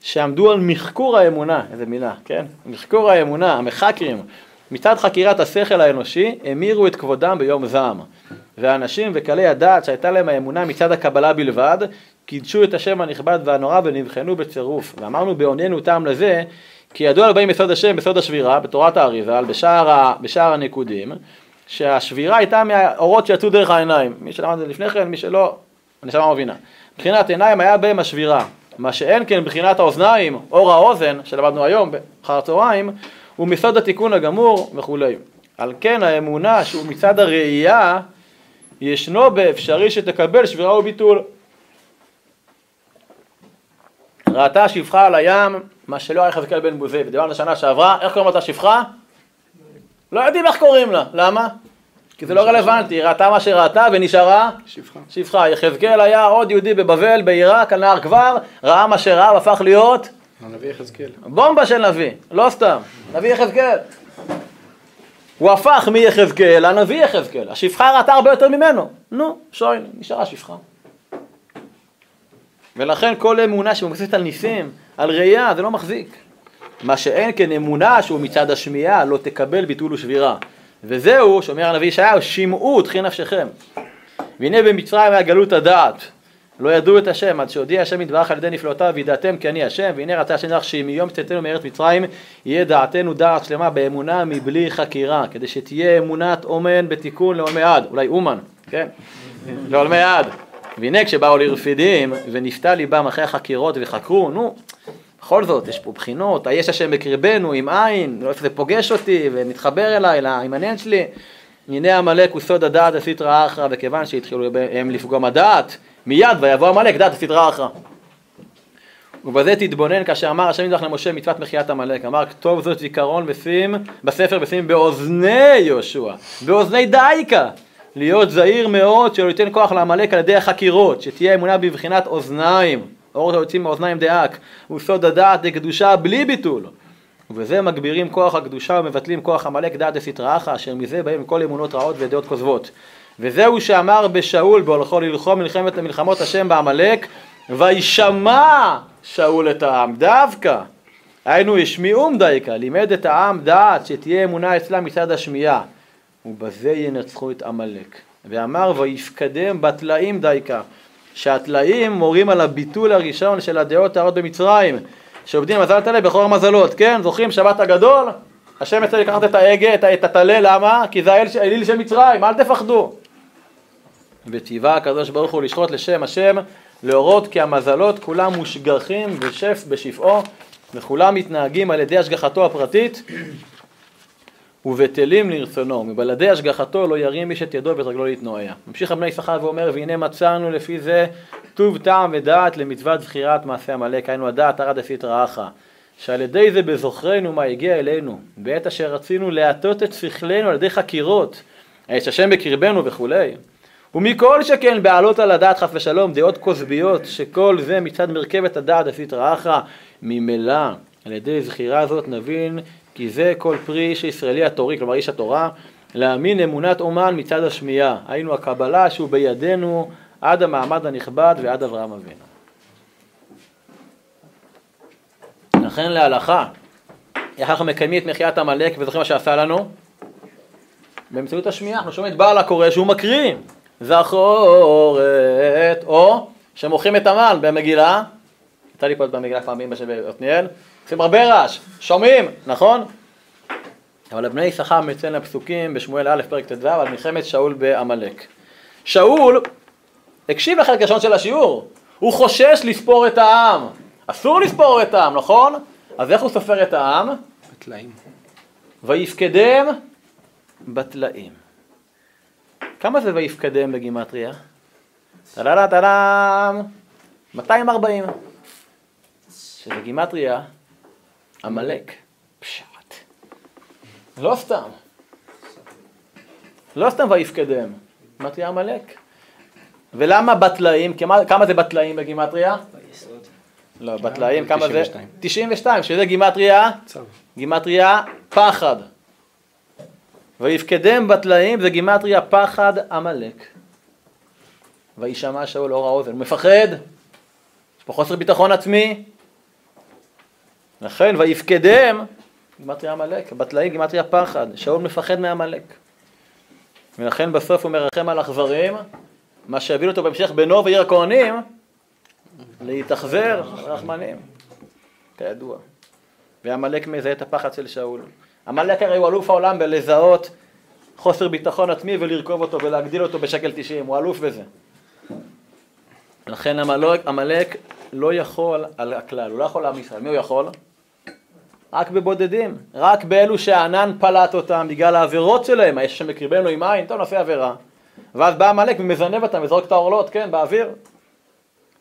שעמדו על מחקור האמונה, איזה מילה, כן? מחקור האמונה, המחקרים, מצד חקירת השכל האנושי, המירו את כבודם ביום זעם. והאנשים וקלי הדעת שהייתה להם האמונה מצד הקבלה בלבד, קידשו את השם הנכבד והנורא ונבחנו בצירוף. ואמרנו בעוננו טעם לזה, כי ידוע לבאים בסוד השם, בסוד השבירה, בתורת האריז"ל, בשער הנקודים, שהשבירה הייתה מהאורות שיצאו דרך העיניים. מי שלמד את זה לפני כן, מי שלא, הנשמה מבינה. מבחינת עיניים היה בהם השבירה. מה שאין כן מבחינת האוזניים, אור האוזן, שלמדנו היום אחר הצהריים, הוא מסוד התיקון הגמור וכו'. על כן האמונה שהוא מצד הראייה, ישנו באפשרי שתקבל שבירה וביטול. ראתה שפחה על הים, מה שלא היה חזקאל בן בוזי, ודיברנו שנה שעברה, איך קוראים אותה שפחה? לא יודעים איך קוראים לה, למה? כי זה לא רלוונטי, היא ראתה מה שראתה ונשארה שפחה. יחזקאל היה עוד יהודי בבבל, בעיראק, על נהר כבר, ראה מה שראה והפך להיות הנביא יחזקאל. בומבה של נביא, לא סתם, נביא יחזקאל. הוא הפך מיחזקאל לנביא יחזקאל, השפחה ראתה הרבה יותר ממנו, נו, שוין, נשארה שפחה. ולכן כל אמונה שמבוססת על ניסים, על ראייה, זה לא מחזיק. מה שאין כן אמונה שהוא מצד השמיעה, לא תקבל ביטול ושבירה. וזהו, שאומר הנביא ישעיהו, שמעו תחי נפשכם. והנה במצרים היה גלות הדעת, לא ידעו את השם, עד שהודיע השם יתברך על ידי נפלאותיו, וידעתם כי אני השם, והנה רצה השם שמיום צאתנו מארץ מצרים, יהיה דעתנו דעת שלמה באמונה מבלי חקירה, כדי שתהיה אמונת אומן בתיקון לעולמי עד, אולי אומן, כן? לעולמי עד, והנה כשבאו לרפידים ונפתה ליבם אחרי החקירות וחקרו, נו, בכל זאת, יש פה בחינות, היש השם בקרבנו עם עין, לא איפה זה פוגש אותי ונתחבר אליי, להימנן שלי. הנה עמלק הוא סוד הדעת הסתרא אחרא, וכיוון שהתחילו הם לפגום הדעת, מיד ויבוא עמלק דעת הסתרא אחרא. ובזה תתבונן כאשר אמר השם ידרך למשה מצוות מחיית עמלק, אמר כתוב זאת זיכרון בשים, בספר בשים באוזני יהושע, באוזני דאיקה, להיות זהיר מאוד שלא ייתן כוח לעמלק על ידי החקירות, שתהיה אמונה בבחינת אוזניים, אורות היוצאים מאוזניים דאק, וסוד הדעת דקדושה בלי ביטול. ובזה מגבירים כוח הקדושה ומבטלים כוח עמלק דעת דסתרא אחרא, אשר מזה באים כל אמונות רעות ודעות כוזבות. וזהו שאמר בשאול בהולכו ללחום מלחמת למלחמות השם בעמלק, וישמע שאול את העם דווקא, היינו ישמיעום דייקה, לימד את העם דעת שתהיה אמונה אצלם מצד השמיעה, ובזה ינצחו את עמלק. ואמר ויפקדם בתלאים דייקה, שהתלאים מורים על הביטול הראשון של הדעות הרעות במצרים, שעובדים מזל תלה בכור מזלות, כן? זוכרים שבת הגדול? השם יצא לקחת את ההגה, את התלה, למה? כי זה האליל של מצרים, אל תפחדו. וציווה הקדוש ברוך הוא לשחוט לשם השם, להורות כי המזלות כולם מושגחים בשפעו, וכולם מתנהגים על ידי השגחתו הפרטית, ובטלים לרצונו, מבלעדי השגחתו לא ירים איש את ידו ואת רגלו להתנועע. ממשיך בני יששכר ואומר, והנה מצאנו לפי זה טוב טעם ודעת למצוות זכירת מעשה עמלק, היינו הדעת הרע דסתרא אחרא, שעל ידי זה בזוכרנו מה הגיע אלינו, בעת אשר רצינו להטות את שכלנו על ידי חקירות, היש השם בקרבנו וכולי. ומכל שכן בעלות על הדעת חס ושלום, דעות כוזביות, שכל זה מצד מרכבת הדעת דסתרא אחרא, ממילא על ידי זכירה זאת נבין כי זה כל פרי שישראלי התורי, כלומר איש התורה, להאמין אמונת אומן מצד השמיעה. היינו הקבלה שהוא בידינו עד המעמד הנכבד ועד אברהם אבינו. לכן להלכה, איך אנחנו מקיימים את מחיית עמלק וזוכרים מה שעשה לנו? באמצעות השמיעה, אנחנו שומעים את בעל הקורא שהוא מקריא. זכורת, או שמוכרים את המן במגילה. יצא לי פה במגילה פעמים באותניאל. עושים הרבה רעש, שומעים, נכון? אבל הבני יששכר מציין לפסוקים בשמואל א' פרק ט"ו על מלחמת שאול בעמלק. שאול הקשיב לחלק הראשון של השיעור, הוא חושש לספור את העם, אסור לספור את העם, נכון? אז איך הוא סופר את העם? בטלאים. ויפקדם בטלאים. כמה זה ויפקדם בגימטריה? טללה טלם, 240. שזה גימטריה. עמלק, פשעת, לא סתם ויפקדם, גימטריה עמלק. ולמה בטלאים, כמה זה בטלאים בגימטריה? לא, בטלאים, כמה זה? 92, שזה גימטריה? גימטריה פחד. ויפקדם בטלאים זה גימטריה פחד עמלק. וישמע שאול אור האוזן, הוא מפחד, יש פה חוסר ביטחון עצמי. לכן, ויפקדם, גימטריה עמלק, בטלאים גימטריה פחד, שאול מפחד מעמלק. ולכן בסוף הוא מרחם על אכזרים, מה שהביא אותו בהמשך בנו ועיר הכהנים, להתאכזר רחמנים, כידוע. ועמלק מזהה את הפחד של שאול. עמלק הרי הוא אלוף העולם בלזהות חוסר ביטחון עצמי ולרכוב אותו ולהגדיל אותו בשקל 90, הוא אלוף בזה. לכן עמלק לא יכול על הכלל, הוא לא יכול עם ישראל, מי הוא יכול? רק בבודדים, רק באלו שהענן פלט אותם בגלל העבירות שלהם, יש שמקריבנו עם עין, טוב נעשה עבירה, ואז בא עמלק ומזנב אותם, וזרוק את האורלות, כן, באוויר,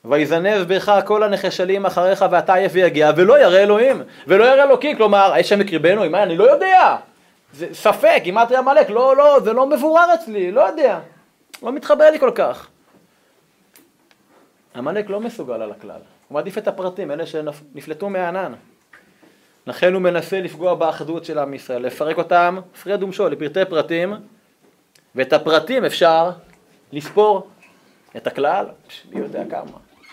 ויזנב בך כל הנחשלים אחריך ואתה עייף ויגיע, ולא ירא אלוהים, ולא ירא אלוקים, כלומר, יש שמקריבנו עם עין, אני לא יודע, זה ספק, אם אתה עמלק, לא, זה לא מבורר אצלי, לא יודע, לא מתחבר לי כל כך. עמלק לא מסוגל על הכלל, הוא מעדיף את הפרטים, אלה שנפלטו מהענן. לכן הוא מנסה לפגוע באחדות של עם ישראל, לפרק אותם, פרד ומשול, לפרטי פרטים, ואת הפרטים אפשר לספור את הכלל, אני יודע כמה.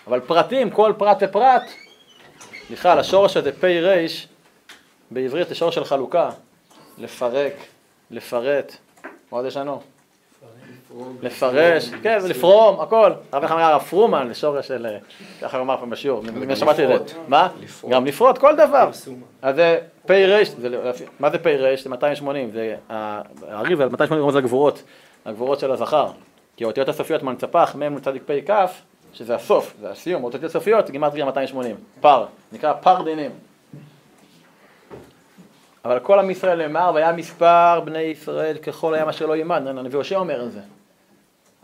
אבל פרטים, כל פרט ופרט, סליחה, לשורש הזה פי ריש, בעברית זה שורש של חלוקה, לפרק, לפרט, מה עוד ישנו? לפרש, כן, לפרום, הכל. הרב חמי הרב פרומן, לשורש של, ככה הוא אמר פעם בשיעור, מה שמעתי את זה? מה? גם לפרוט, כל דבר. אז זה פי רש, מה זה פי רש? זה 280, זה הריב, 280 זה הגבורות של הזכר. כי האותיות הסופיות מנצפח, מ' צדיק פ' כ', שזה הסוף, זה הסיום, אותיות הסופיות, גימטריה 280, פר, נקרא פר דינים. אבל כל עם ישראל נאמר, והיה מספר בני ישראל ככל הים אשר לא יימן, הנביא הושע אומר את זה.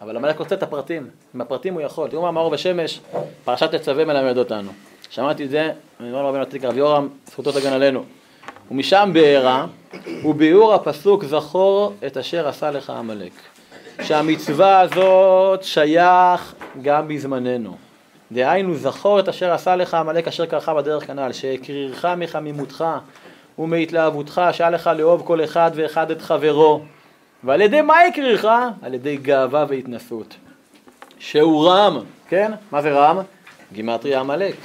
אבל עמלק רוצה את הפרטים, עם הפרטים הוא יכול. תראו מה מאור ושמש, פרשת תצווה מלמד אותנו. שמעתי את זה, מזמור רבנו הצדיק רב יורם, זכותו תגן עלינו. ומשם בהרה, וביאור הפסוק זכור את אשר עשה לך עמלק. שהמצווה הזאת שייך גם בזמננו. דהיינו זכור את אשר עשה לך עמלק אשר קרחה בדרך כנעל, שהקרירך מחמימותך ומהתלהבותך, שהיה לך לאהוב כל אחד ואחד את חברו. ועל ידי מה הקרירך? על ידי גאווה והתנסות. שהוא רם, כן? מה זה רם? גימטריה עמלק.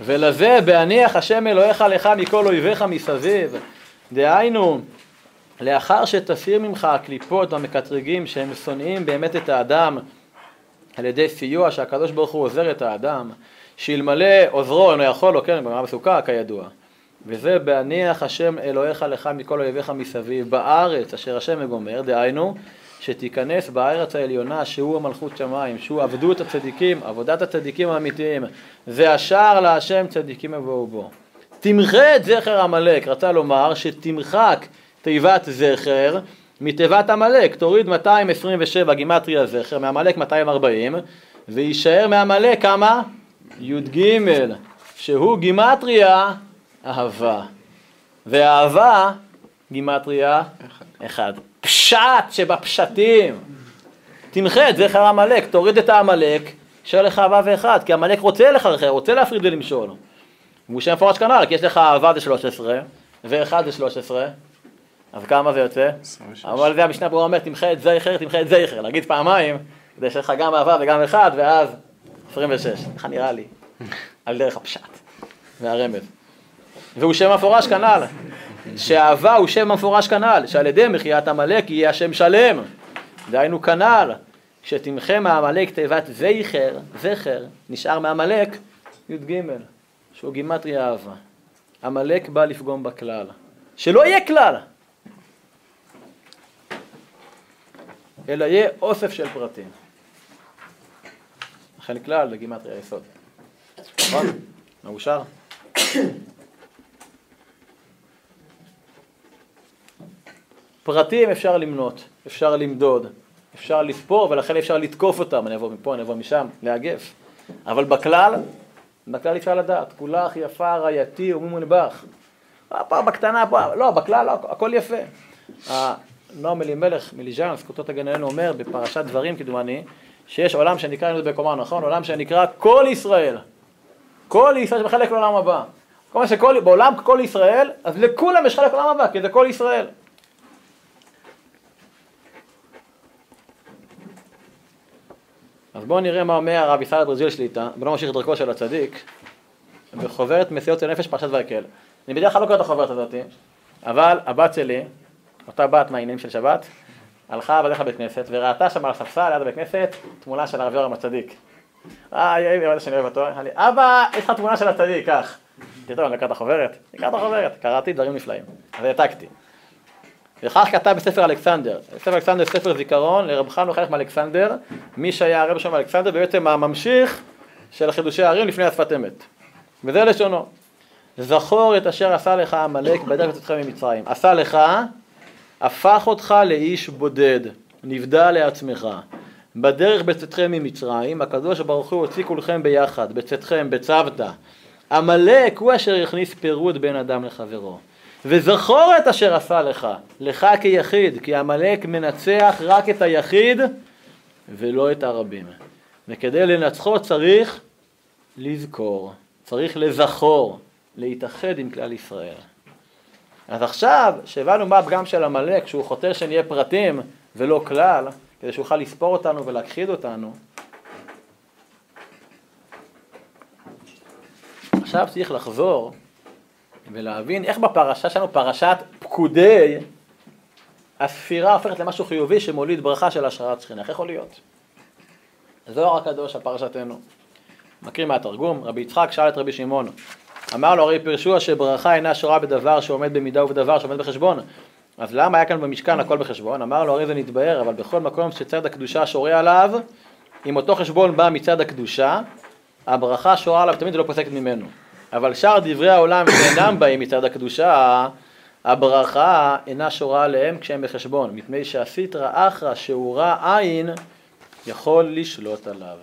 ולזה בהניח השם אלוהיך לך מכל אויביך מסביב. דהיינו, לאחר שתסיר ממך הקליפות והמקטרגים שהם שונאים באמת את האדם, על ידי סיוע שהקדוש ברוך הוא עוזר את האדם, שאלמלא עוזרו אינו יכול לו, כן, בגמרא בסוכה כידוע. וזה בהניח השם אלוהיך לך מכל אויביך מסביב בארץ אשר השם מגומר, דהיינו שתיכנס בארץ העליונה שהוא מלכות שמיים, שהוא עבדות הצדיקים, עבודת הצדיקים האמיתיים, זה השער להשם צדיקים יבואו בו. תמחה את זכר עמלק, רצה לומר שתמחק תיבת זכר מתיבת עמלק, תוריד 227 גימטריה זכר, מעמלק 240, ויישאר מעמלק כמה? י"ג, שהוא גימטריה אהבה, והאהבה גימטריה אחד. פשט שבפשטים. תמחה את זכר עמלק, תוריד את העמלק, שיהיה לך אהבה ואחד, כי עמלק רוצה לחרחר, רוצה להפריד ולמשול. והוא שם מפורש כנ"ל, כי יש לך אהבה זה 13, ואחד זה 13, אז כמה זה יוצא? 26. אבל זה המשנה ברורה אומרת, תמחה את זכר, תמחה את זכר, להגיד פעמיים, כדי שיש לך גם אהבה וגם אחד, ואז 26. איך נראה לי? על דרך הפשט והרמז. והוא שם מפורש כנ"ל. שאהבה הוא שם מפורש כנ"ל, שעל ידי מחיית עמלק יהיה השם שלם. דהיינו כנ"ל, כשתמחה מעמלק תיבת זכר, נשאר מעמלק י"ג, שהוא גימטריה אהבה. עמלק בא לפגום בכלל, שלא יהיה כלל, אלא יהיה אוסף של פרטים. לכן כלל זה גימטריה יסוד. נכון? מאושר? פרטים אפשר למנות, אפשר למדוד, אפשר לספור, ולכן אפשר לתקוף אותם, אני אבוא מפה, אני אבוא משם, להגף. אבל בכלל אפשר לדעת, כולך יפה, רעייתי ומונבח. פה בקטנה, פה, לא, בכלל הכל יפה. נועם אלימלך מליז'אן, זכותו תגן עלינו, אומר בפרשת דברים כדומני, שיש עולם שנקרא, אני יודע בקומה, נכון? עולם שנקרא כל ישראל. כל ישראל שמחלק לעולם הבא. כל מה שבעולם כל ישראל, אז לכולם יש חלק לעולם הבא, כי זה כל ישראל. אז בואו נראה מה אומר הרב ישראל ברזיל שליט"א, בואו נמשיך את דרכו של הצדיק, בחוברת מסיעות הנפש פרשת ויקהל. אני בדרך כלל לא קורא את החוברת הזאת, אבל הבת שלי, אותה בת מהעניינים של שבת, הלכה בדרך לבית כנסת וראתה שם על הספסל ליד הבית כנסת תמונה של הרב יורם הצדיק. היא אומרת שאני אוהב אותו, אמרה לי, אבא, יש לך תמונה של הצדיק, כך. תראו, אני לקראת את החוברת, קראתי דברים נפלאים, אז העתקתי. וכך כתב בספר אלכסנדר. ספר אלכסנדר זה ספר זיכרון לרב חנוך חלק מאלכסנדר, מי שהיה הרב שם אלכסנדר, בעצם הממשיך של חידושי הערים לפני השפת אמת. וזה לשונו. זכור את אשר עשה לך עמלק בדרך יציאתכם ממצרים. עשה לך, הפך אותך לאיש בודד, נבדל לעצמך. בדרך בצאתכם ממצרים, הקדוש ברוך הוא הוציא כולכם ביחד, בצאתכם, בצוותא. עמלק הוא אשר הכניס פירוד בין אדם לחברו. וזכור את אשר עשה לך, לך כיחיד, כי עמלק מנצח רק את היחיד ולא את הרבים. וכדי לנצחו צריך לזכור, צריך לזכור, להתאחד עם כלל ישראל. אז עכשיו, שהבנו מה הפגם של עמלק, שהוא חותר שנהיה פרטים ולא כלל, כדי שהוא יוכל לספור אותנו ולהכחיד אותנו, עכשיו צריך לחזור ולהבין איך בפרשה שלנו, פרשת פקודי, הספירה הופכת למשהו חיובי שמוליד ברכה של השראת שכינה. איך יכול להיות? זוהר הקדוש, הפרשתנו. מכירים מהתרגום, רבי יצחק שאל את רבי שמעון, אמר לו הרי פירשו שברכה אינה שורה בדבר שעומד במידה ובדבר שעומד בחשבון, אז למה היה כאן במשכן הכל בחשבון? אמר לו, הרי זה נתבהר, אבל בכל מקום שצד הקדושה שורה עליו, אם אותו חשבון בא מצד הקדושה, הברכה שורה עליו תמיד לא פוסקת ממנו. אבל שאר דברי העולם שאינם באים מצד הקדושה, הברכה אינה שורה עליהם כשהם בחשבון, מפני שהסיטרא אחרא שאורה עין יכול לשלוט עליו.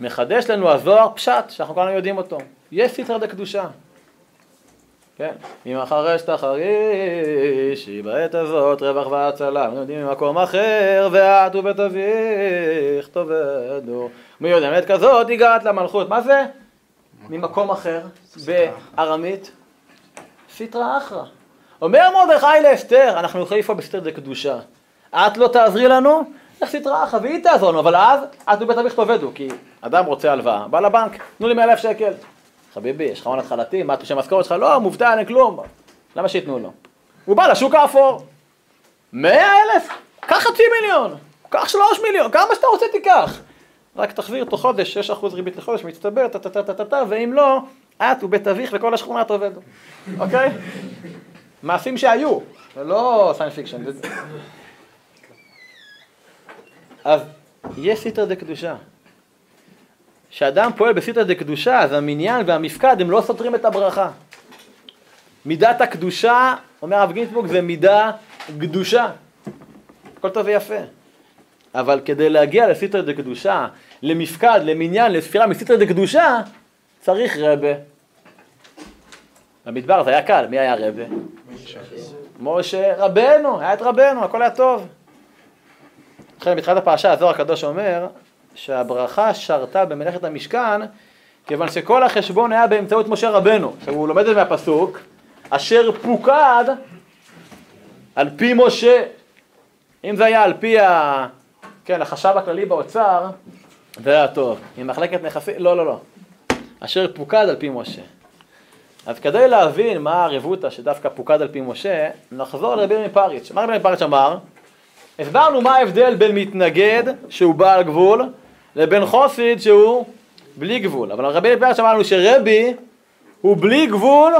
מחדש לנו הזוהר פשט, שאנחנו כולנו יודעים אותו. יש סיטרא דקדושה. כן? ממחרש תחריש, היא בעת הזאת רווח והצלה. אנחנו יודעים ממקום אחר, ואת ובית אביך תאבדו. מיודמת כזאת הגעת למלכות. מה זה? ממקום אחר, בארמית. סיטרא אחרא. אומר מרדכי לאסתר, אנחנו נחיפה בסיטרא דקדושה. את לא תעזרי לנו? איך סיטרא אחרא, והיא תעזור לנו, אבל אז את ובית אביך תאבדו, כי אדם רוצה הלוואה, בא לבנק, תנו לי 100,000 שקל. חביבי, יש לך הון התחלתי, מה תושם משכורת שלך? לא, מובטל, אין כלום. למה שיתנו לו? הוא בא לשוק האפור. 100,000, קח 500,000, קח 3 מיליון, כמה שאתה רוצה תיקח. רק תחזיר תוך חודש, 6% ריבית לחודש, מצטבר, ואם לא, את ובית אביך וכל השכונה תאבדו. אוקיי? מעשים שהיו, זה לא סיינס פיקשן. אז יש סיטרא דקדושה. כשאדם פועל בסיטרא דקדושה, אז המניין והמפקד הם לא סותרים את הברכה. מידת הקדושה, אומר הרב גינצבורג, זה מידה קדושה. כל טוב ויפה. אבל כדי להגיע לסיטרא דקדושה, למפקד, למניין, לספירה מסיטרא דקדושה, צריך רבה. במדבר זה היה קל, מי היה רבה? משה רבנו, היה את רבנו, הכל היה טוב. אחרי מתחילת הפרשה, הזוהר הקדוש אומר שהברכה שרתה במלאכת המשכן, כיוון שכל החשבון היה באמצעות משה רבנו. עכשיו הוא לומד את זה מהפסוק, אשר פוקד על פי משה. אם זה היה על פי החשב הכללי באוצר, זה היה טוב. עם מחלקת נכסים, לא. אשר פוקד על פי משה. אז כדי להבין מה הרבותא שדווקא פוקד על פי משה, נחזור לרבי מפריץ'. מה רבי מפריץ' אמר? הסברנו מה ההבדל בין מתנגד שהוא בעל גבול לבין חוסיד שהוא בלי גבול. אבל הרבי מפריץ' אמרנו שרבי הוא בלי גבול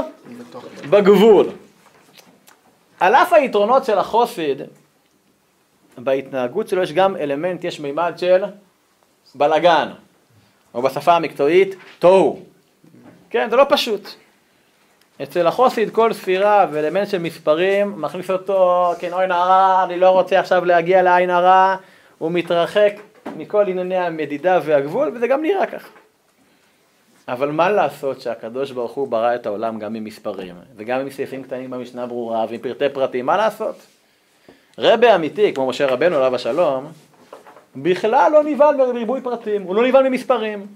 בגבול. על אף היתרונות של החוסיד, בהתנהגות שלו יש גם אלמנט, יש מימד של בלגן. או בשפה המקצועית, תוהו. כן, זה לא פשוט. אצל החוסיד כל ספירה ואלמנט של מספרים מכניס אותו, כן, עין הרע, אני לא רוצה עכשיו להגיע לעין הרע, הוא מתרחק מכל ענייני המדידה והגבול, וזה גם נראה כך. אבל מה לעשות שהקדוש ברוך הוא ברא את העולם גם ממספרים, וגם עם סעיפים קטנים במשנה ברורה, ועם פרטי פרטים, מה לעשות? רבי אמיתי, כמו משה רבנו עליו השלום, בכלל לא נבהל מריבוי פרטים, הוא לא נבהל ממספרים.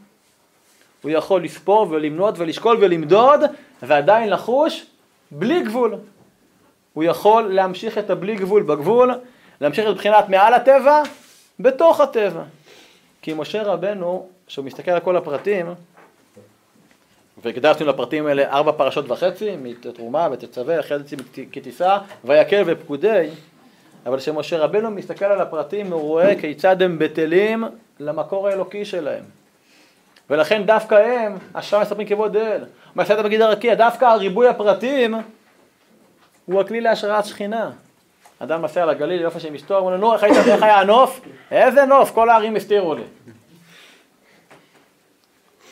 הוא יכול לספור ולמנות ולשקול ולמדוד, ועדיין לחוש בלי גבול. הוא יכול להמשיך את הבלי גבול בגבול, להמשיך את בחינת מעל הטבע, בתוך הטבע. כי משה רבנו, שהוא מסתכל על כל הפרטים, והקדשנו לפרטים האלה 4.5 פרשות, מתרומה ותצווה, אחרי זה כתיסה, ויקל ופקודי, אבל כשמשה רבנו מסתכל על הפרטים, הוא רואה כיצד הם בטלים למקור האלוקי שלהם. ולכן דווקא הם, השם מספרים כבוד אל. מעשה את המגיד הרקיע, דווקא הריבוי הפרטים, הוא הכלי להשראת שכינה. אדם מסע על הגליל, יופי של אשתו, אמרו לו, נו, איך היית לך היה הנוף? איזה נוף? כל הערים הסתירו לי.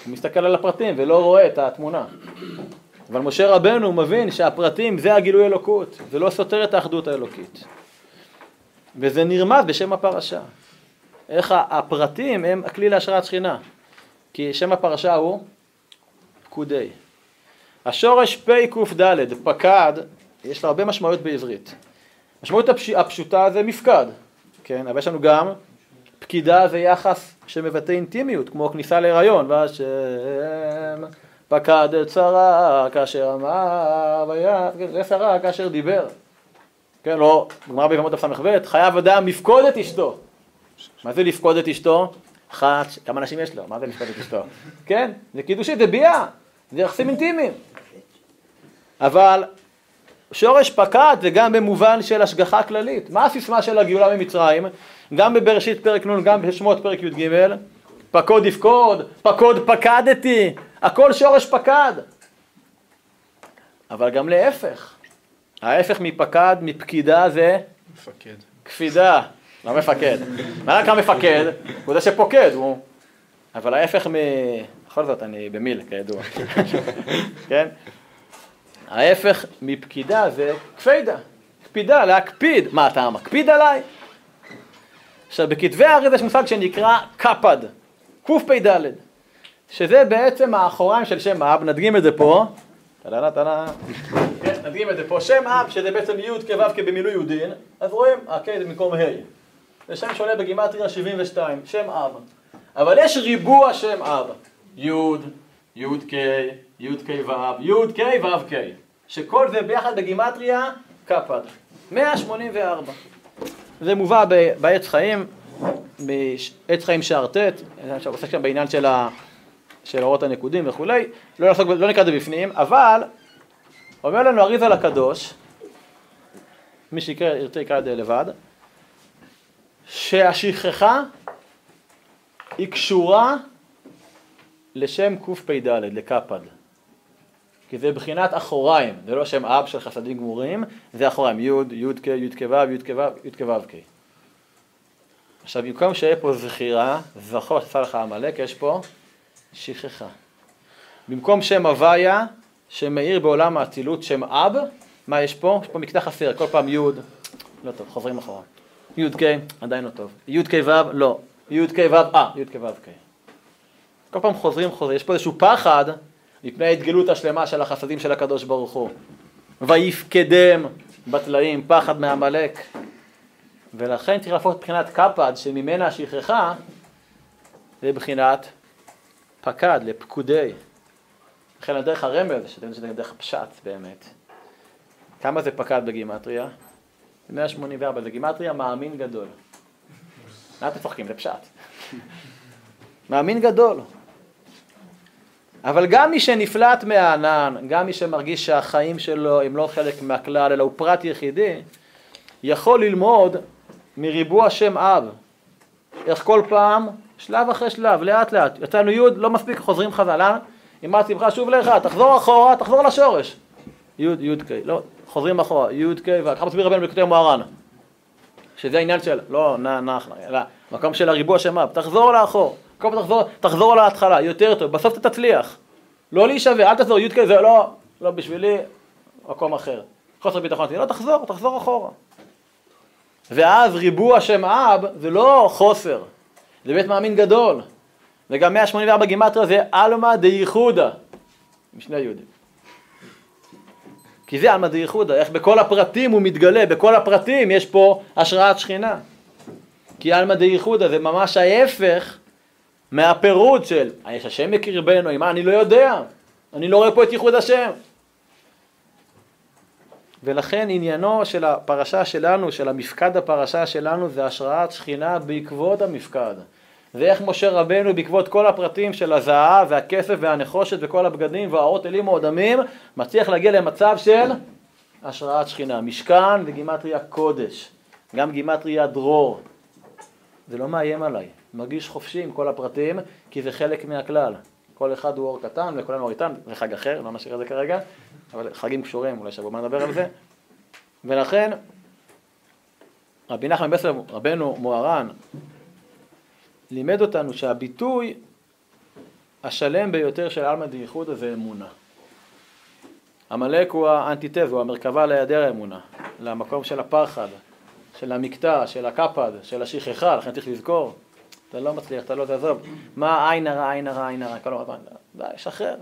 הוא מסתכל על הפרטים ולא רואה את התמונה. אבל משה רבנו מבין שהפרטים זה הגילוי אלוקות, זה לא סותר את האחדות האלוקית. וזה נרמז בשם הפרשה. איך הפרטים הם הכלי להשראת שכינה. כי שם הפרשה הוא פקודי. השורש פקד, פקד, יש לה הרבה משמעויות בעברית. משמעות הפשוטה זה מפקד, כן? אבל יש לנו גם פקידה זה יחס שמבטא אינטימיות, כמו כניסה להיריון. והשם פקד את שרה כאשר אמר, זה שרה כאשר דיבר. כן, לא, גמרא ביבמות דף ס"ב, חייב אדם לפקוד את אשתו. מה זה לפקוד את אשתו? אחת, כמה אנשים יש לו? מה זה לפקוד את אשתו? כן? זה קידושית, זה ביאה, זה יחסים אינטימיים. אבל שורש פקד זה גם במובן של השגחה כללית. מה הסיסמה של הגאולה ממצרים? גם בבראשית פרק נ', גם בשמות פרק י"ג, פקוד יפקוד, פקוד פקדתי, הכל שורש פקד. אבל גם להפך, ההפך מפקד, מפקידה זה? מפקד. קפידה, לא מפקד. מלאק המפקד, הוא זה שפוקד, הוא... אבל ההפך מ... בכל זאת אני במיל, כידוע. כן? ההפך מפקידה זה קפידה. קפידה, להקפיד. מה, אתה מקפיד עליי? עכשיו, בכתבי הארי יש מושג שנקרא קפד, קפ"ד, שזה בעצם האחוריים של שם האב, נדגים את זה פה. כן, נדגים את זה פה. שם האב, שזה בעצם י' כו' כבמילוי יודין, אז רואים, אוקיי, זה במקום ה'. זה שם שעולה בגימטריה 72, שם אב. אבל יש ריבוע שם אב. י', י' כ', י' כ' ו', י' כ' ו' כ', שכל זה ביחד בגימטריה קפד. 184. זה מובא בעץ חיים, בעץ חיים שערטט, עכשיו עוסק שם בעניין של אורות הנקודים וכולי, לא נקרא את זה בפנים, אבל אומר לנו הריז"ל הקדוש, מי שירצה יקרא את זה לבד, שהשכחה היא קשורה לשם קפ"ד, לקפד. כי זה בחינת אחוריים, זה לא שם אב של חסדים גמורים, זה אחוריים, י', י' כ', י' כ' ו', י' כ' ו', י' כ' ו' כ'. עכשיו, במקום שיהיה פה זכירה, זכור שעשה לך עמלק, יש פה שכחה. במקום שם הוויה, שמאיר בעולם האצילות שם אב, מה יש פה? יש פה מקטע חסר, כל פעם י', לא טוב, חוזרים אחורה. י' כ', עדיין לא טוב. י' כ' ו', לא. י' כ' ו', י' כ' ו' כ'. כל פעם חוזרים, יש פה איזשהו פחד, מפני ההתגלות השלמה של החסדים של הקדוש ברוך הוא. ויפקדם בתלאים, פחד מעמלק. ולכן צריך להפוך את בחינת קפד, שממנה השכחה, זה בחינת פקד, לפקודי. לכן הדרך הרמז, שאתם יודעים שזה דרך פשט באמת. כמה זה פקד בגימטריה? 184, זה גימטריה מאמין גדול. מה אתם צוחקים? זה פשט. מאמין גדול. אבל גם מי שנפלט מהענן, גם מי שמרגיש שהחיים שלו הם לא חלק מהכלל, אלא הוא פרט יחידי, יכול ללמוד מריבוע שם אב. איך כל פעם, שלב אחרי שלב, לאט לאט. יצאנו י' לא מספיק, חוזרים חזרה, אם מה צמחה שוב לך, תחזור אחורה, תחזור לשורש. י' י' כ', לא, חוזרים אחורה, י' כ' ואחר מסביר רבנו בליקוטי מוהר"ן. שזה העניין של, לא, אלא, מקום של הריבוע שם אב, תחזור לאחור. כל פעם תחזור על ההתחלה, יותר טוב, בסוף אתה תצליח. לא להישווה, אל תחזור, י' כ' זה לא, לא בשבילי, מקום אחר. חוסר ביטחון, לא תחזור, תחזור אחורה. ואז ריבוע שם אב, זה לא חוסר, זה בית מאמין גדול. וגם 184 גימטריה זה אלמא דייחודה, משני יהודים. כי זה אלמא דייחודה, איך בכל הפרטים הוא מתגלה, בכל הפרטים יש פה השראת שכינה. כי אלמא דייחודה זה ממש ההפך, מהפירוט של, יש השם בקרבנו, אמא, אני לא יודע, אני לא רואה פה את ייחוד השם. ולכן עניינו של הפרשה שלנו, של המפקד הפרשה שלנו, זה השראת שכינה בעקבות המפקד. זה איך משה רבנו בעקבות כל הפרטים של הזהב והכסף והנחושת וכל הבגדים והאורות אלים האודמים, מצליח להגיע למצב של השראת שכינה. משכן וגימטריה קודש, גם גימטריה דרור. זה לא מאיים עליי. מרגיש חופשי עם כל הפרטים, כי זה חלק מהכלל. כל אחד הוא אור קטן, וכולנו אור איתן, זה חג אחר, לא נשאיר את זה כרגע, אבל חגים קשורים, אולי שבוע נדבר על זה. ולכן, רבי נחמן מברסלב, רבנו מוהר"ן, לימד אותנו שהביטוי השלם ביותר של עלמא דייחודא זה אמונה. עמלק הוא האנטיתזה, הוא המרכבה להיעדר האמונה, למקום של הפחד, של המקטע, של הקפד, של השכחה, לכן צריך לזכור. אתה לא מצליח, אתה לא תעזוב. מה עין הרע, עין הרע, עין הרע, כל הרבן. די, שחרר.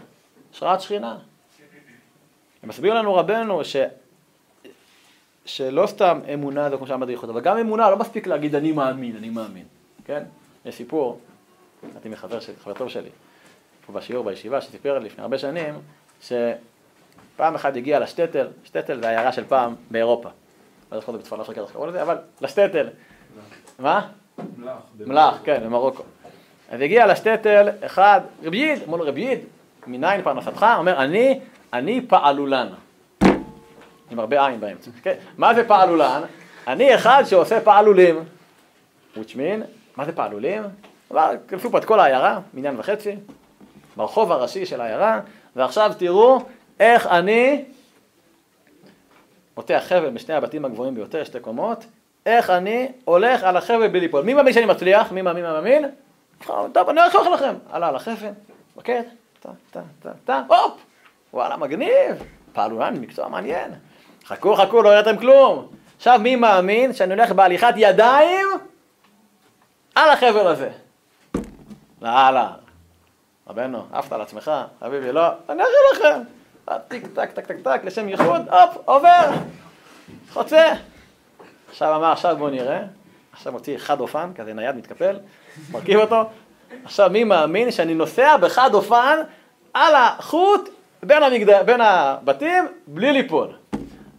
השראת שכינה. הם מסביר לנו רבנו שלא סתם אמונה זה כמו שאמרתי יכול, אבל גם אמונה לא מספיק להגיד אני מאמין, אני מאמין. כן? יש סיפור, הייתי מחבר טוב שלי, הוא בשיעור בישיבה שסיפר לפני הרבה שנים, שפעם אחת הגיע לשטטל, שטטל זה העיירה של פעם באירופה. לא זוכר זה בצפון אפריקה, אבל לשטטל. מה? מלאך, כן, במרוקו. אז הגיע לשטטל אחד, רביד, אמרו לו רביד, מניין פרנסתך? אומר, אני פעלולן. עם הרבה עין באמצע. מה זה פעלולן? אני אחד שעושה פעלולים. וואטשמין, מה זה פעלולים? כנסו פה את כל העיירה, מניין וחצי, ברחוב הראשי של העיירה, ועכשיו תראו איך אני מותח חבל בשני הבתים הגבוהים ביותר, שתי קומות, איך אני הולך על החבל בלי ליפול? מי מאמין שאני מצליח? מי מאמין? טוב, אני אשלח לכם. עלה על החבל, בקט, טה, טה, טה, טה, הופ! וואלה, מגניב. פעלולן, מקצוע מעניין. חכו, לא ידעתם כלום. עכשיו מי מאמין שאני הולך בהליכת ידיים על החבל הזה? לאללה. רבנו, עפת על עצמך, חביבי, לא, אני אראה לכם. טיק, טק, טק, טק, טק, לשם ייחוד, הופ, עובר, חוצה. עכשיו אמר, עכשיו בואו נראה. עכשיו מוציא חד אופן, כזה נייד מתקפל, מרכיב אותו. עכשיו מי מאמין שאני נוסע בחד אופן על החוט בין הבתים בלי ליפול?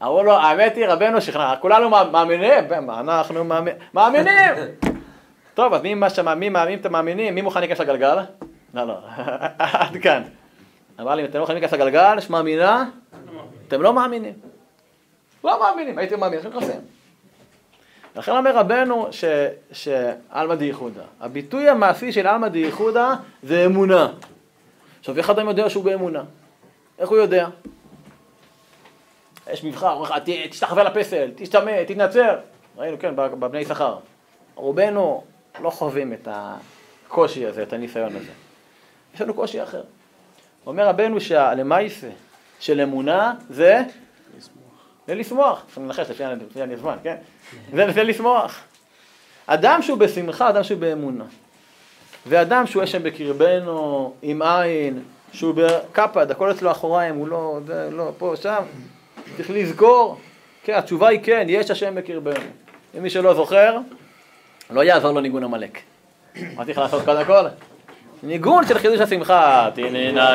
אמרו לו, האמת היא, רבנו שכנע, כולנו מאמינים, אנחנו מאמינים. טוב, אז מי מאמין, אתם מאמינים, מי מוכן להיכנס לגלגל? לא, עד כאן. אמר לי, אם אתם לא יכולים להיכנס לגלגל, יש מאמינה, אתם לא מאמינים. לא מאמינים, הייתם מאמינים, אתם נכנסים. לכן אומר רבנו שעלמא דייחודה. הביטוי המעשי של עלמא דייחודה זה אמונה. עכשיו, איך אדם יודע שהוא באמונה? איך הוא יודע? יש מבחר, תשתחווה לפסל, תשתמע, תתנצר. ראינו, כן, בבני שכר. רובנו לא חווים את הקושי הזה, את הניסיון הזה. יש לנו קושי אחר. אומר רבנו שהלמייסה של אמונה זה לסמוח. עכשיו ננחש לפי הנזמן, כן? זה לסמוח. אדם שהוא בשמחה, אדם שהוא באמונה. ואדם שהוא ישם בקרבנו, עם עין, שהוא בקפד, הכל אצלו אחוריים, הוא לא, זה, לא, פה, שם. צריך לזכור, כן, התשובה היא כן, יש השם בקרבנו. אם מי שלא זוכר, לא יעזר לו ניגון עמלק. מה צריך לעשות קודם כל? ניגון של חידוש השמחה.